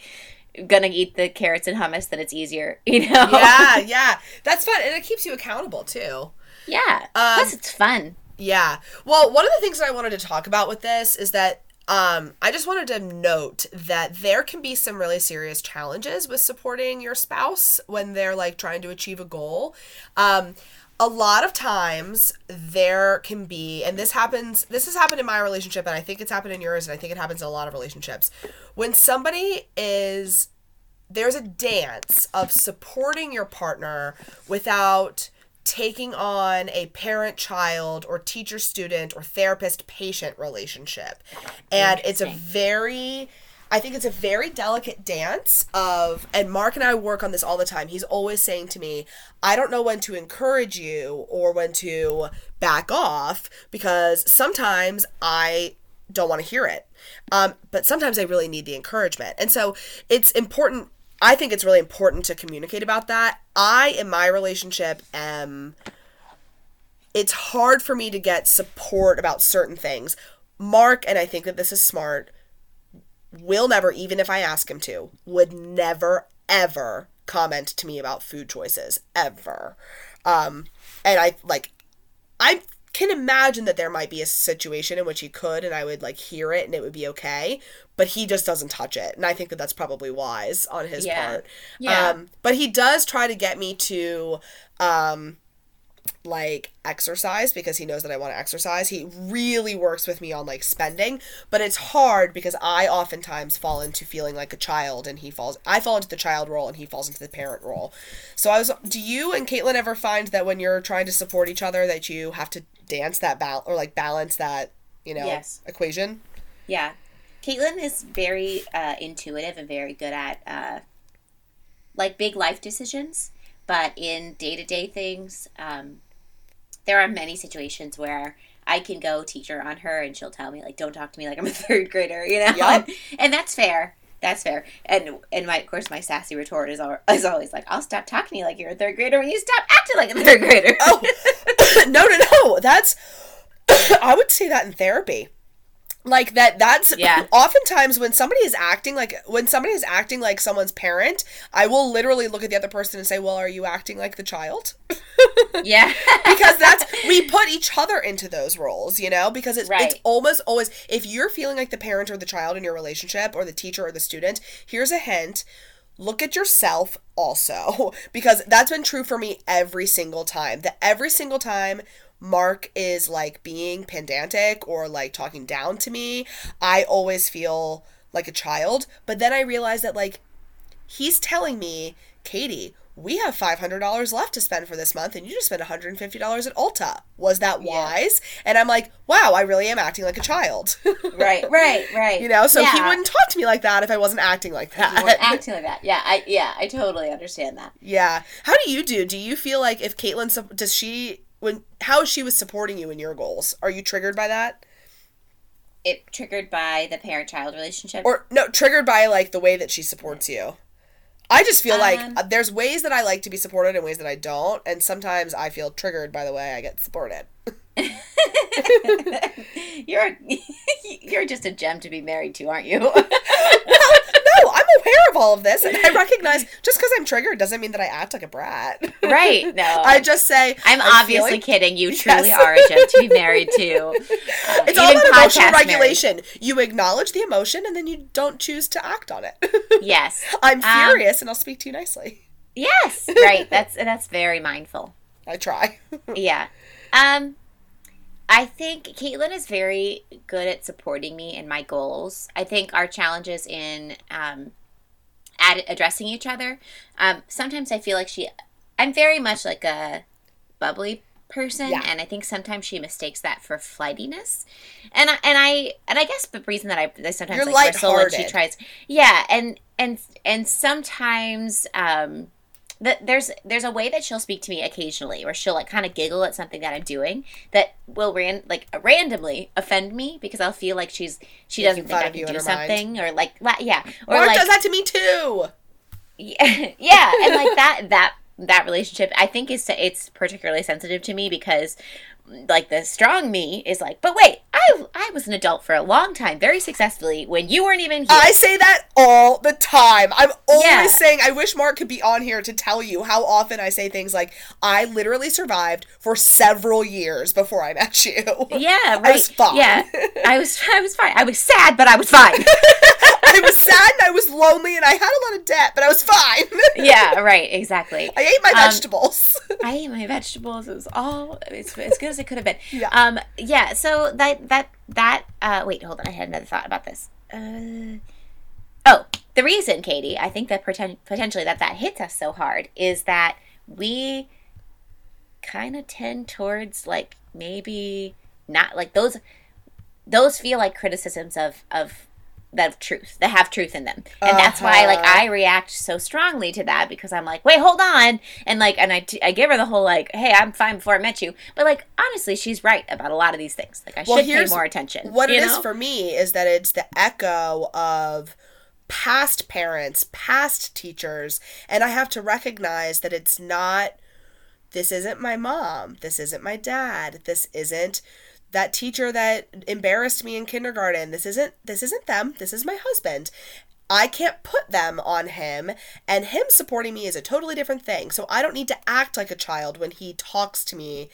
gonna eat the carrots and hummus, then it's easier, you know? Yeah, yeah. That's fun. And it keeps you accountable too. Yeah. Um, Plus it's fun. Yeah. Well, one of the things that I wanted to talk about with this is that Um, I just wanted to note that there can be some really serious challenges with supporting your spouse when they're like trying to achieve a goal. Um, a lot of times there can be, and this happens, this has happened in my relationship, and I think it's happened in yours, and I think it happens in a lot of relationships. When somebody is, there's a dance of supporting your partner without taking on a parent-child or teacher-student or therapist-patient relationship. And it's a very, I think it's a very delicate dance of, and Mark and I work on this all the time. He's always saying to me, I don't know when to encourage you or when to back off, because sometimes I don't want to hear it. Um, but sometimes I really need the encouragement. And so it's important I think it's really important to communicate about that. I, in my relationship, am, it's hard for me to get support about certain things. Mark, and I think that this is smart, will never, even if I ask him to, would never, ever comment to me about food choices, ever. Um, and I, like, I can imagine that there might be a situation in which he could, and I would, like, hear it, and it would be okay, but he just doesn't touch it. And I think that that's probably wise on his yeah. part. Yeah. Um, but he does try to get me to, um, like, exercise, because he knows that I want to exercise. He really works with me on, like, spending. But it's hard because I oftentimes fall into feeling like a child, and he falls – I fall into the child role, and he falls into the parent role. So I was – do you and Caitlin ever find that when you're trying to support each other that you have to dance that bal- – or, like, balance that, you know, yes. equation? Yeah. Caitlin is very uh, intuitive and very good at, uh, like, big life decisions, but in day-to-day things, um, there are many situations where I can go teacher on her and she'll tell me, like, don't talk to me like I'm a third grader, you know? Yep. And that's fair. That's fair. And, and my, of course, my sassy retort is, all, is always like, I'll stop talking to you like you're a third grader when you stop acting like a third grader. Oh, no, no, no. That's, I would say that in therapy. Like that, that's yeah. oftentimes when somebody is acting like, when somebody is acting like someone's parent, I will literally look at the other person and say, well, are you acting like the child? Yeah. Because that's, we put each other into those roles, you know, because it's, right. it's almost always, if you're feeling like the parent or the child in your relationship or the teacher or the student, here's a hint. Look at yourself also, because that's been true for me every single time. That every single time Mark is like being pedantic or like talking down to me, I always feel like a child. But then I realize that like he's telling me, Katie, we have five hundred dollars left to spend for this month and you just spent one hundred fifty dollars at Ulta. Was that wise? Yeah. And I'm like, wow, I really am acting like a child. Right, right, right. You know, so yeah. he wouldn't talk to me like that if I wasn't acting like that. If you weren't acting like that. Yeah, I yeah, I totally understand that. Yeah. How do you do? Do you feel like if Caitlin, does she, when how she was supporting you in your goals, are you triggered by that? It triggered by the parent-child relationship? Or, no, triggered by, like, the way that she supports you. I just feel um, like there's ways that I like to be supported and ways that I don't, and sometimes I feel triggered by the way I get supported. You're you're just a gem to be married to, aren't you? No, I'm aware of all of this, and I recognize just because I'm triggered doesn't mean that I act like a brat. Right, no. I just say... I'm, I'm obviously feeling... kidding. You truly yes. are a gem to be married to. Uh, it's all about emotional regulation. Marriage. You acknowledge the emotion, and then you don't choose to act on it. Yes. I'm furious, um, and I'll speak to you nicely. Yes, right. That's that's very mindful. I try. Yeah. Um, I think Caitlin is very good at supporting me in my goals. I think our challenges in um, ad- addressing each other. Um, sometimes I feel like she, I'm very much like a bubbly person, yeah. and I think sometimes she mistakes that for flightiness. And I, and I and I guess the reason that I, I sometimes You're like wrestle when she tries, yeah, and and and sometimes um, that there's there's a way that she'll speak to me occasionally, where she'll like kind of giggle at something that I'm doing that will ran like randomly offend me because I'll feel like she's she Making doesn't think I can do something mind. or like yeah or Mark like, does that to me too. Yeah, yeah, and like that that. That relationship, I think, is it's particularly sensitive to me because, like, the strong me is like, but wait, I I was an adult for a long time, very successfully, when you weren't even here. I say that all the time. I'm always yeah. saying, I wish Mark could be on here to tell you how often I say things like, I literally survived for several years before I met you. Yeah, right. I was fine. Yeah, I was, I was fine. I was sad, but I was fine. I was sad and I was lonely and I had a lot of debt, but I was fine. Yeah, right, exactly. I ate my vegetables. Um, I ate my vegetables. It was all it's as good as it could have been. Yeah. Um, yeah. So that that that. Uh, wait, hold on. I had another thought about this. Uh, oh, the reason, Katie, I think that pretend, potentially that that hits us so hard is that we kind of tend towards like maybe not like those. Those feel like criticisms of of. that have truth that have truth in them, and uh-huh. that's why like I react so strongly to that, because I'm like, wait, hold on, and like and I, t- I give her the whole like, hey, I'm fine before I met you, but like honestly she's right about a lot of these things, like I well, should pay more attention. What it know? is for me is that it's the echo of past parents, past teachers, and I have to recognize that it's not, this isn't my mom, this isn't my dad, this isn't that teacher that embarrassed me in kindergarten. This isn't this isn't them. This is my husband. I can't put them on him, and him supporting me is a totally different thing. So I don't need to act like a child when he talks to me,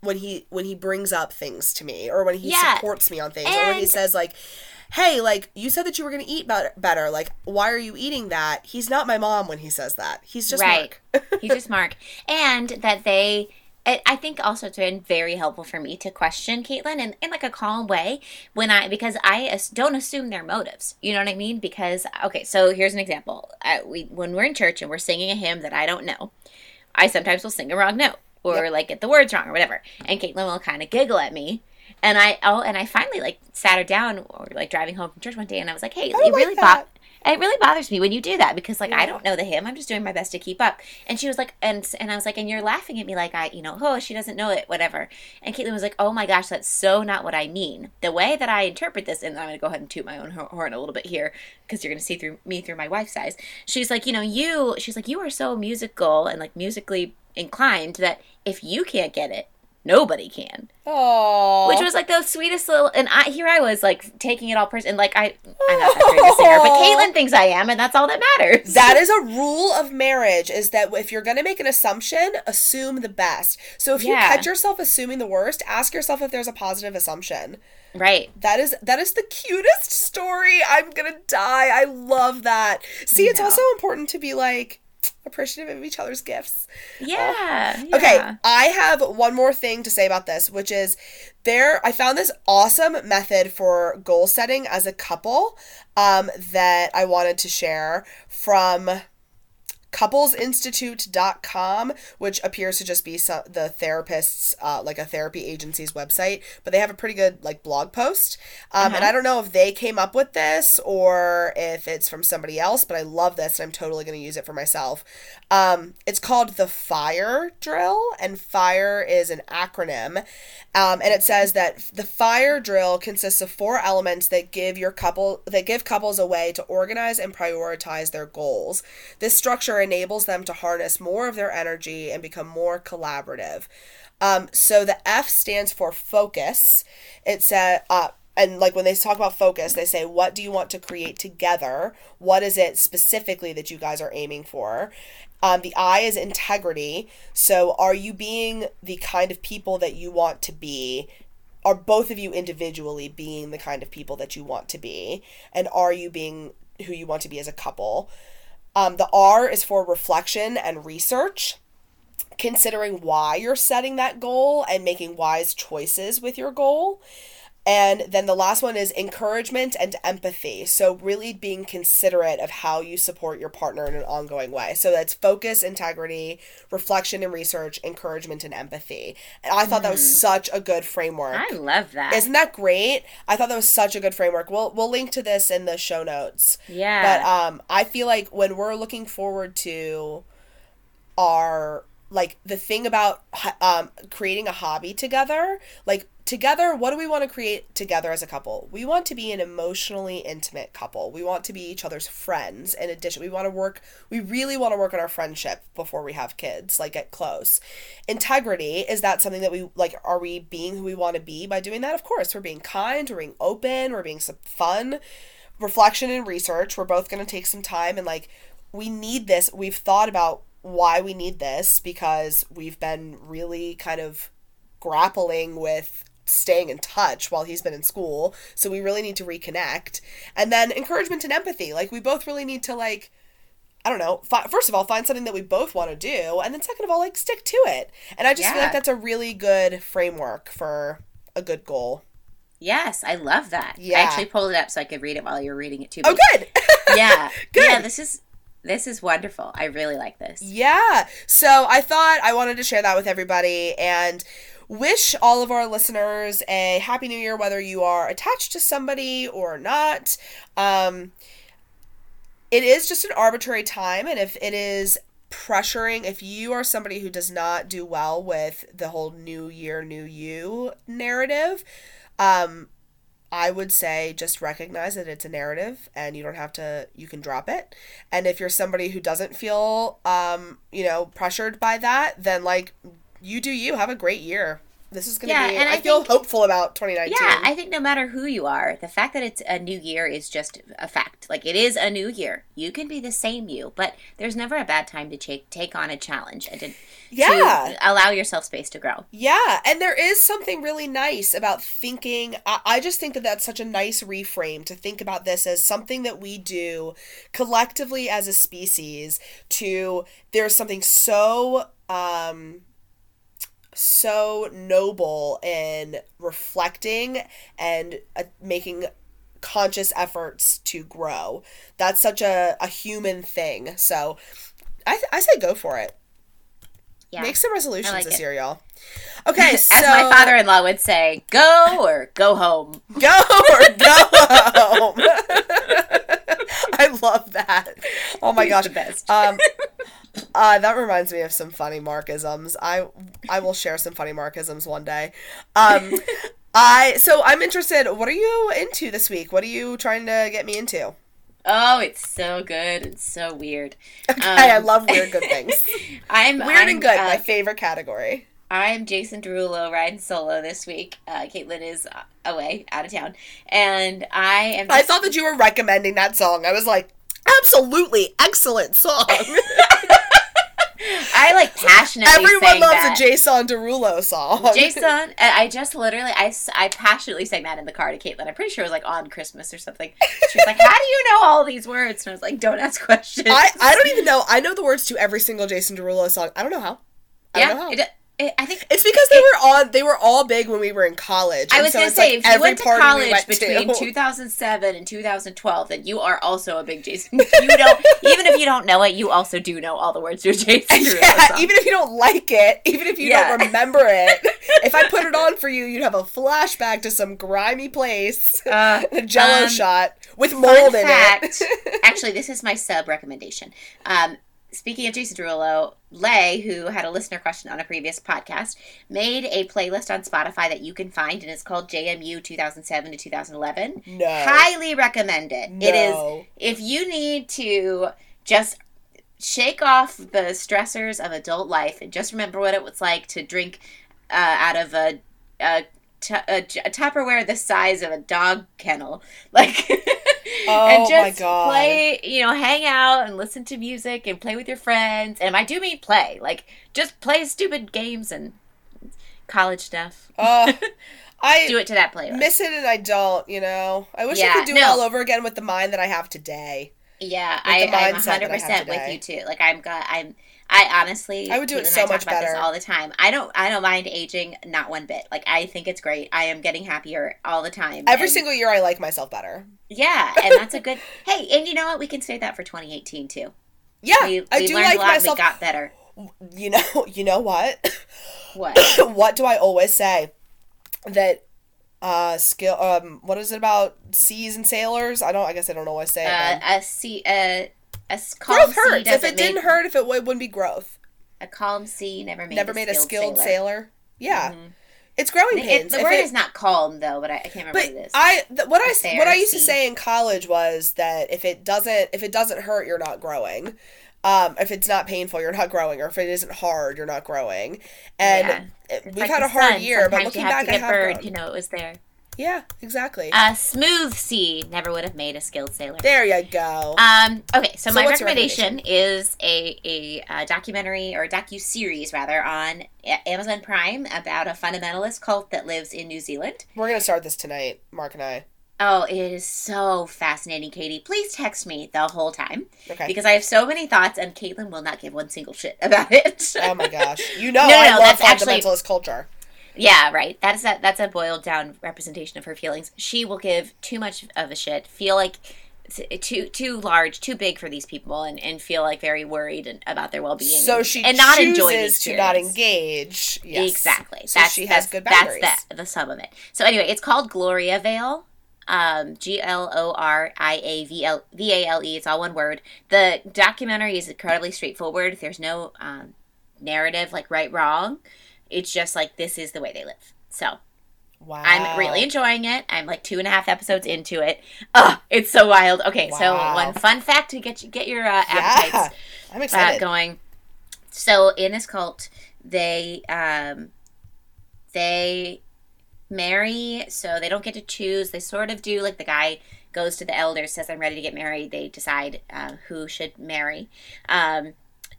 when he when he brings up things to me, or when he yeah. supports me on things, and or when he says like, hey, like, you said that you were going to eat better. Like, why are you eating that? He's not my mom when he says that. He's just right. Mark. He's just Mark. And that they... I think also it's been very helpful for me to question Caitlin in, in like a calm way when I, because I don't assume their motives. You know what I mean? Because, okay, so here's an example. I, we When we're in church and we're singing a hymn that I don't know, I sometimes will sing a wrong note or yep. like get the words wrong or whatever. And Caitlin will kind of giggle at me. And I oh, and I finally like sat her down or like driving home from church one day and I was like, hey, it like really bothers It really bothers me when you do that because, like, yeah. I don't know the hymn. I'm just doing my best to keep up. And she was like, and and I was like, and you're laughing at me like I, you know, oh, she doesn't know it, whatever. And Caitlin was like, oh my gosh, that's so not what I mean. The way that I interpret this, and I'm going to go ahead and toot my own horn a little bit here because you're going to see through me through my wife's eyes. She's like, you know, you, she's like, you are so musical and, like, musically inclined that if you can't get it, nobody can. Oh, which was like the sweetest little, and I here I was like taking it all personally. And like I, I'm not that great a singer, but Caitlin thinks I am, and that's all that matters. That is a rule of marriage: is that if you're going to make an assumption, assume the best. So if yeah. you catch yourself assuming the worst, ask yourself if there's a positive assumption. Right. That is that is the cutest story. I'm gonna die. I love that. See, it's also important to be like. Appreciative of each other's gifts. Yeah, uh, yeah. Okay, I have one more thing to say about this, which is there. I found this awesome method for goal setting as a couple um, that I wanted to share from couples institute dot com, which appears to just be some, the therapist's, uh, like a therapy agency's website, but they have a pretty good like blog post. Um, uh-huh. And I don't know if they came up with this or if it's from somebody else, but I love this and I'm totally going to use it for myself. Um, it's called the FIRE drill, and FIRE is an acronym. Um, and it says that the FIRE drill consists of four elements that give your couple, that give couples a way to organize and prioritize their goals. This structure enables them to harness more of their energy and become more collaborative. Um, so the F stands for focus. It says, uh, and like when they talk about focus, they say, what do you want to create together? What is it specifically that you guys are aiming for? Um, the I is integrity. So are you being the kind of people that you want to be? Are both of you individually being the kind of people that you want to be? And are you being who you want to be as a couple? Um, the R is for reflection and research, considering why you're setting that goal and making wise choices with your goal. And then the last one is encouragement and empathy. So really being considerate of how you support your partner in an ongoing way. So that's focus, integrity, reflection and research, encouragement and empathy. And I thought mm. that was such a good framework. I love that. Isn't that great? I thought that was such a good framework. We'll we'll link to this in the show notes. Yeah. But um, I feel like when we're looking forward to our, like, the thing about um creating a hobby together, like, together, what do we want to create together as a couple? We want to be an emotionally intimate couple. We want to be each other's friends. In addition, we want to work, we really want to work on our friendship before we have kids, like get close. Integrity, is that something that we, like, are we being who we want to be by doing that? Of course, we're being kind, we're being open, we're being fun. Reflection and research, we're both going to take some time and, like, we need this. We've thought about why we need this because we've been really kind of grappling with staying in touch while he's been in school, so we really need to reconnect. And then encouragement and empathy, like, we both really need to, like, I don't know, fi- first of all, find something that we both want to do, and then second of all, like, stick to it. And I just yeah. feel like that's a really good framework for a good goal. Yes, I love that. Yeah. I actually pulled it up so I could read it while you were reading it too. Oh, good. yeah. Good. Yeah, this is This is wonderful. I really like this. Yeah. So I thought I wanted to share that with everybody and wish all of our listeners a happy new year, whether you are attached to somebody or not. Um, it is just an arbitrary time, and if it is pressuring, if you are somebody who does not do well with the whole new year, new you narrative, um, I would say just recognize that it's a narrative and you don't have to, you can drop it. And if you're somebody who doesn't feel, um, you know, pressured by that, then, like, you do you. Have a great year. This is going to yeah, be, and I, I feel think, hopeful about twenty nineteen. Yeah, I think no matter who you are, the fact that it's a new year is just a fact. Like, it is a new year. You can be the same you, but there's never a bad time to take, take on a challenge and to, yeah. to allow yourself space to grow. Yeah, and there is something really nice about thinking. I, I just think that that's such a nice reframe to think about this as something that we do collectively as a species to, there's something so... Um, so noble in reflecting and uh, making conscious efforts to grow. That's such a, a human thing. So I th- I say go for it. Yeah. Make some resolutions like this it. year, y'all. Okay, as so... As my father-in-law would say, go or go home. Go or go home. I love that. Oh my He's gosh. the best. Um... Uh, that reminds me of some funny Markisms. I I will share some funny Markisms one day. Um, I so I'm interested. What are you into this week? What are you trying to get me into? Oh, it's so good. It's so weird. Okay, um, I love weird good things. I'm weird I'm, and good. Uh, my favorite category. I'm Jason Derulo riding solo this week. Uh, Caitlin is away, out of town, and I am. Just... I thought that you were recommending that song. I was like, absolutely excellent song. I, like, passionately Everyone sang loves that. A Jason Derulo song. Jason, I just literally, I, I passionately sang that in the car to Caitlin. I'm pretty sure it was, like, on Christmas or something. She was like, how do you know all these words? And I was like, don't ask questions. I, I don't even know. I know the words to every single Jason Derulo song. I don't know how. I yeah, don't know how. It, it, I think it's because it, they were on. They were all big when we were in college. I was so going to say, like, if you went to college we went between to. two thousand seven and two thousand twelve, then you are also a big Jason. You don't, even if you don't know it, you also do know all the words to a Jason Derulo yeah, song. Even if you don't like it, even if you yeah. don't remember it, if I put it on for you, you'd have a flashback to some grimy place, uh, a Jello um, shot with mold in fact, it. Actually, this is my sub recommendation. Um, Speaking of Jason Derulo, Lay, who had a listener question on a previous podcast, made a playlist on Spotify that you can find, and it's called J M U two thousand seven to two thousand eleven. No. Highly recommend it. No. It is, if you need to just shake off the stressors of adult life and just remember what it was like to drink uh, out of a, a, t- a, a Tupperware the size of a dog kennel. Like... Oh, and just my God. Play, you know, hang out and listen to music and play with your friends. And I do mean play. Like, just play stupid games and college stuff. Uh, I do it to that playlist. Miss it and I don't, you know. I wish yeah, I could do no. it all over again with the mind that I have today. Yeah, I, I'm one hundred percent with you, too. Like, I'm got, I'm... I honestly, I would do Caitlin it so much better. This all the time. I don't, I don't mind aging, not one bit. Like, I think it's great. I am getting happier all the time. Every and, single year, I like myself better. Yeah, and that's a good. Hey, and you know what? We can say that for twenty eighteen too. Yeah, we, we I do learned like a lot. Myself. We got better. You know, you know what? What? What do I always say? That uh, skill. Um, what is it about seas and sailors? I don't. I guess I don't always say uh, it. A sea. Uh, A calm growth hurts. If it didn't make, hurt, if it, it wouldn't be growth. A calm sea never made never a made skilled a skilled sailor. sailor. Yeah, mm-hmm. It's growing pains. It, the if word it, is not calm though, but I, I can't remember but this. I the, what a I what I used sea. to say in college was that if it doesn't if it doesn't hurt, you're not growing. Um, if it's not painful, you're not growing, or if it isn't hard, you're not growing. And yeah. we've like had a hard sun. year, Sometimes but looking you have back, to get I have bird, you know, it was there. Yeah, exactly. A smooth sea never would have made a skilled sailor. There you go. Um, okay, so, so my recommendation, recommendation is a, a, a documentary, or a docu-series, rather, on Amazon Prime about a fundamentalist cult that lives in New Zealand. We're going to start this tonight, Mark and I. Oh, it is so fascinating, Katie. Please text me the whole time. Okay. Because I have so many thoughts, and Caitlin will not give one single shit about it. Oh, my gosh. You know no, I no, love fundamentalist actually... culture. Yeah, right. That's that. That's a boiled down representation of her feelings. She will give too much of a shit, feel like too too large, too big for these people, and, and feel like very worried and, about their well being. So she and not chooses enjoy the experience. to not engage. Yes. Exactly. So that's, she has that's, good boundaries. That's the, the sum of it. So anyway, it's called Gloria Vale. Um, G L O R I A V A L E. It's all one word. The documentary is incredibly straightforward. There's no um, narrative like right wrong. It's just like, this is the way they live. So, wow. I'm really enjoying it. I'm like two and a half episodes into it. Oh, it's so wild. Okay, wow. So one fun fact to get you, get your uh, appetites yeah. I'm excited. Uh, going. So in this cult, they um, they marry, so they don't get to choose. They sort of do, like the guy goes to the elders, says, I'm ready to get married. They decide uh, who should marry. Um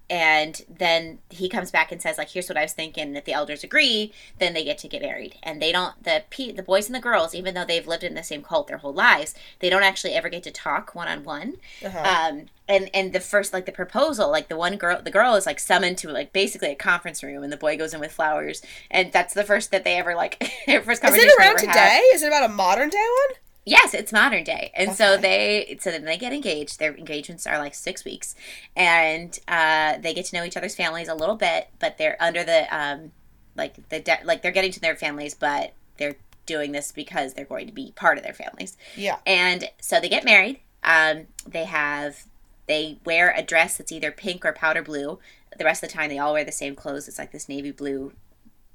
And then he comes back and says, like, here's what I was thinking. And if the elders agree, then they get to get married. And they don't, the pe- the boys and the girls, even though they've lived in the same cult their whole lives, they don't actually ever get to talk one-on-one. Uh-huh. Um, and, and the first, like, the proposal, like, the one girl, the girl is, like, summoned to, like, basically a conference room. And the boy goes in with flowers. And that's the first that they ever, like, first conversation. Is it around today? Have. Is it about a modern day one? Yes, it's modern day. And okay. so they so then they get engaged. Their engagements are like six weeks. And uh, they get to know each other's families a little bit, but they're under the um, like the de- like they're getting to their families, but they're doing this because they're going to be part of their families. Yeah. And so they get married. Um, they have they wear a dress that's either pink or powder blue. The rest of the time they all wear the same clothes. It's like this navy blue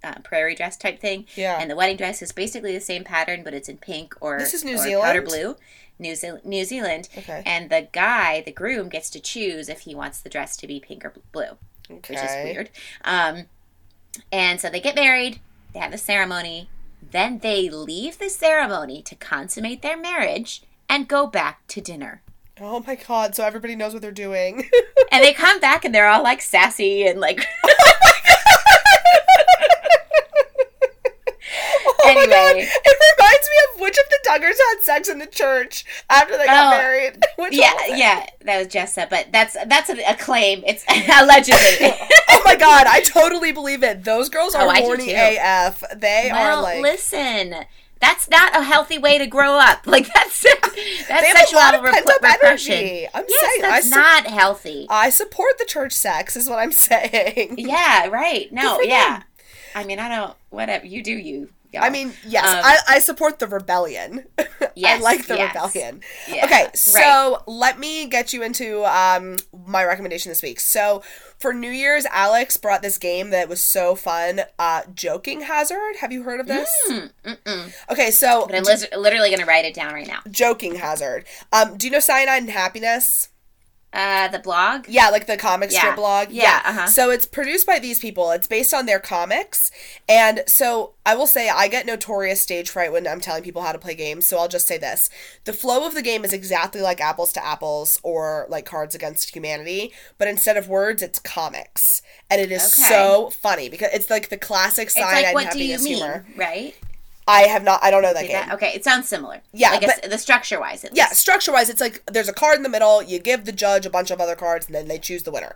Uh, prairie dress type thing. Yeah. And the wedding dress is basically the same pattern, but it's in pink or, this is New or Zealand? powder blue. New, Ze- New Zealand. Okay. And the guy, the groom, gets to choose if he wants the dress to be pink or blue, okay. which is weird. Um, and so they get married. They have the ceremony. Then they leave the ceremony to consummate their marriage and go back to dinner. Oh, my God. So everybody knows what they're doing. And they come back and they're all, like, sassy and, like... Oh my anyway. God. It reminds me of which of the Duggars had sex in the church after they got oh, married. Which yeah, yeah, that was Jessa, but that's that's a claim. It's allegedly. Oh my God, I totally believe it. Those girls are oh, horny A F. They well, are like. Listen, that's not a healthy way to grow up. Like that's that's sexual repl- repression. Energy. I'm yes, saying that's su- not healthy. I support the church sex, is what I'm saying. Yeah, right. No, yeah. Them. I mean, I don't. Whatever you do, you. Y'all. I mean, yes, um, I, I support the rebellion. Yes, I like the yes. rebellion. Yeah, okay, so right. let me get you into um, my recommendation this week. So for New Year's, Alex brought this game that was so fun, uh, Joking Hazard. Have you heard of this? Mm, mm-mm. Okay, so... But I'm li- literally going to write it down right now. Joking Hazard. Um, do you know Cyanide and Happiness? Uh, the blog? Yeah, like the comic strip yeah. blog. Yeah, yeah. Uh-huh. So it's produced by these people. It's based on their comics. And so I will say I get notorious stage fright when I'm telling people how to play games. So I'll just say this. The flow of the game is exactly like Apples to Apples or like Cards Against Humanity. But instead of words, it's comics. And it is okay. so funny because it's like the classic Cyanide and Happiness humor. It's like, what do you meme, right? I have not, I don't know that game. That? Okay, it sounds similar. Yeah. Like but, a, the structure-wise, at least. Yeah, structure-wise, it's like there's a card in the middle, you give the judge a bunch of other cards, and then they choose the winner.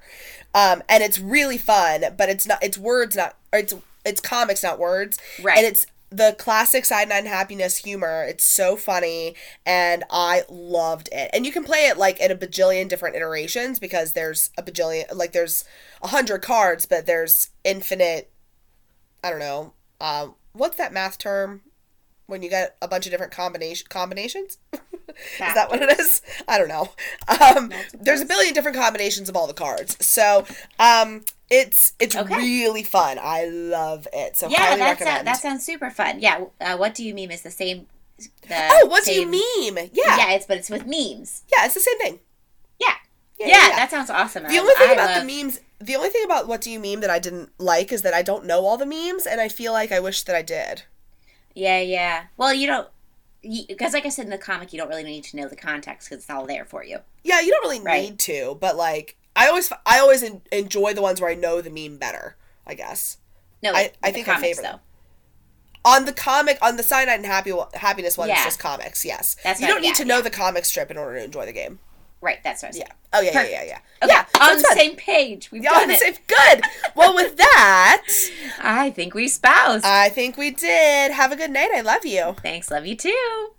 Um, and it's really fun, but it's not, it's words, not, or it's, it's comics, not words. Right. And it's the classic Cyanide and Happiness humor. It's so funny, and I loved it. And you can play it, like, in a bajillion different iterations, because there's a bajillion, like, there's a hundred cards, but there's infinite, I don't know, um, uh, what's that math term when you get a bunch of different combination combinations? Is that what it is? I don't know. Um, there's a billion different combinations of all the cards. So um, it's it's okay. really fun. I love it. So yeah, highly that's recommend. A, that sounds super fun. Yeah. Uh, What Do You Meme is the same. The oh, What same, Do You Meme? Yeah. Yeah, it's but it's with memes. Yeah, it's the same thing. Yeah. Yeah, yeah, yeah, yeah. That sounds awesome. The only thing I about love... the memes, the only thing about What Do You Meme that I didn't like is that I don't know all the memes, and I feel like I wish that I did. Yeah, yeah. Well, you don't, because like I said in the comic, you don't really need to know the context because it's all there for you. Yeah, you don't really right? need to, but like I always, I always en- enjoy the ones where I know the meme better. I guess. No, I, I think my favorite though. On the comic, on the Cyanide and Happy, Happiness one, yeah. It's just comics. Yes, that's you don't need yeah, to know yeah. the comic strip in order to enjoy the game. Right, that's what I was saying. Yeah. Oh, yeah, yeah, yeah, yeah. Okay, yeah, on the fun. Same page. We've yeah, done on the it. Same. Good. Well, with that. I think we spoused. I think we did. Have a good night. I love you. Thanks. Love you, too.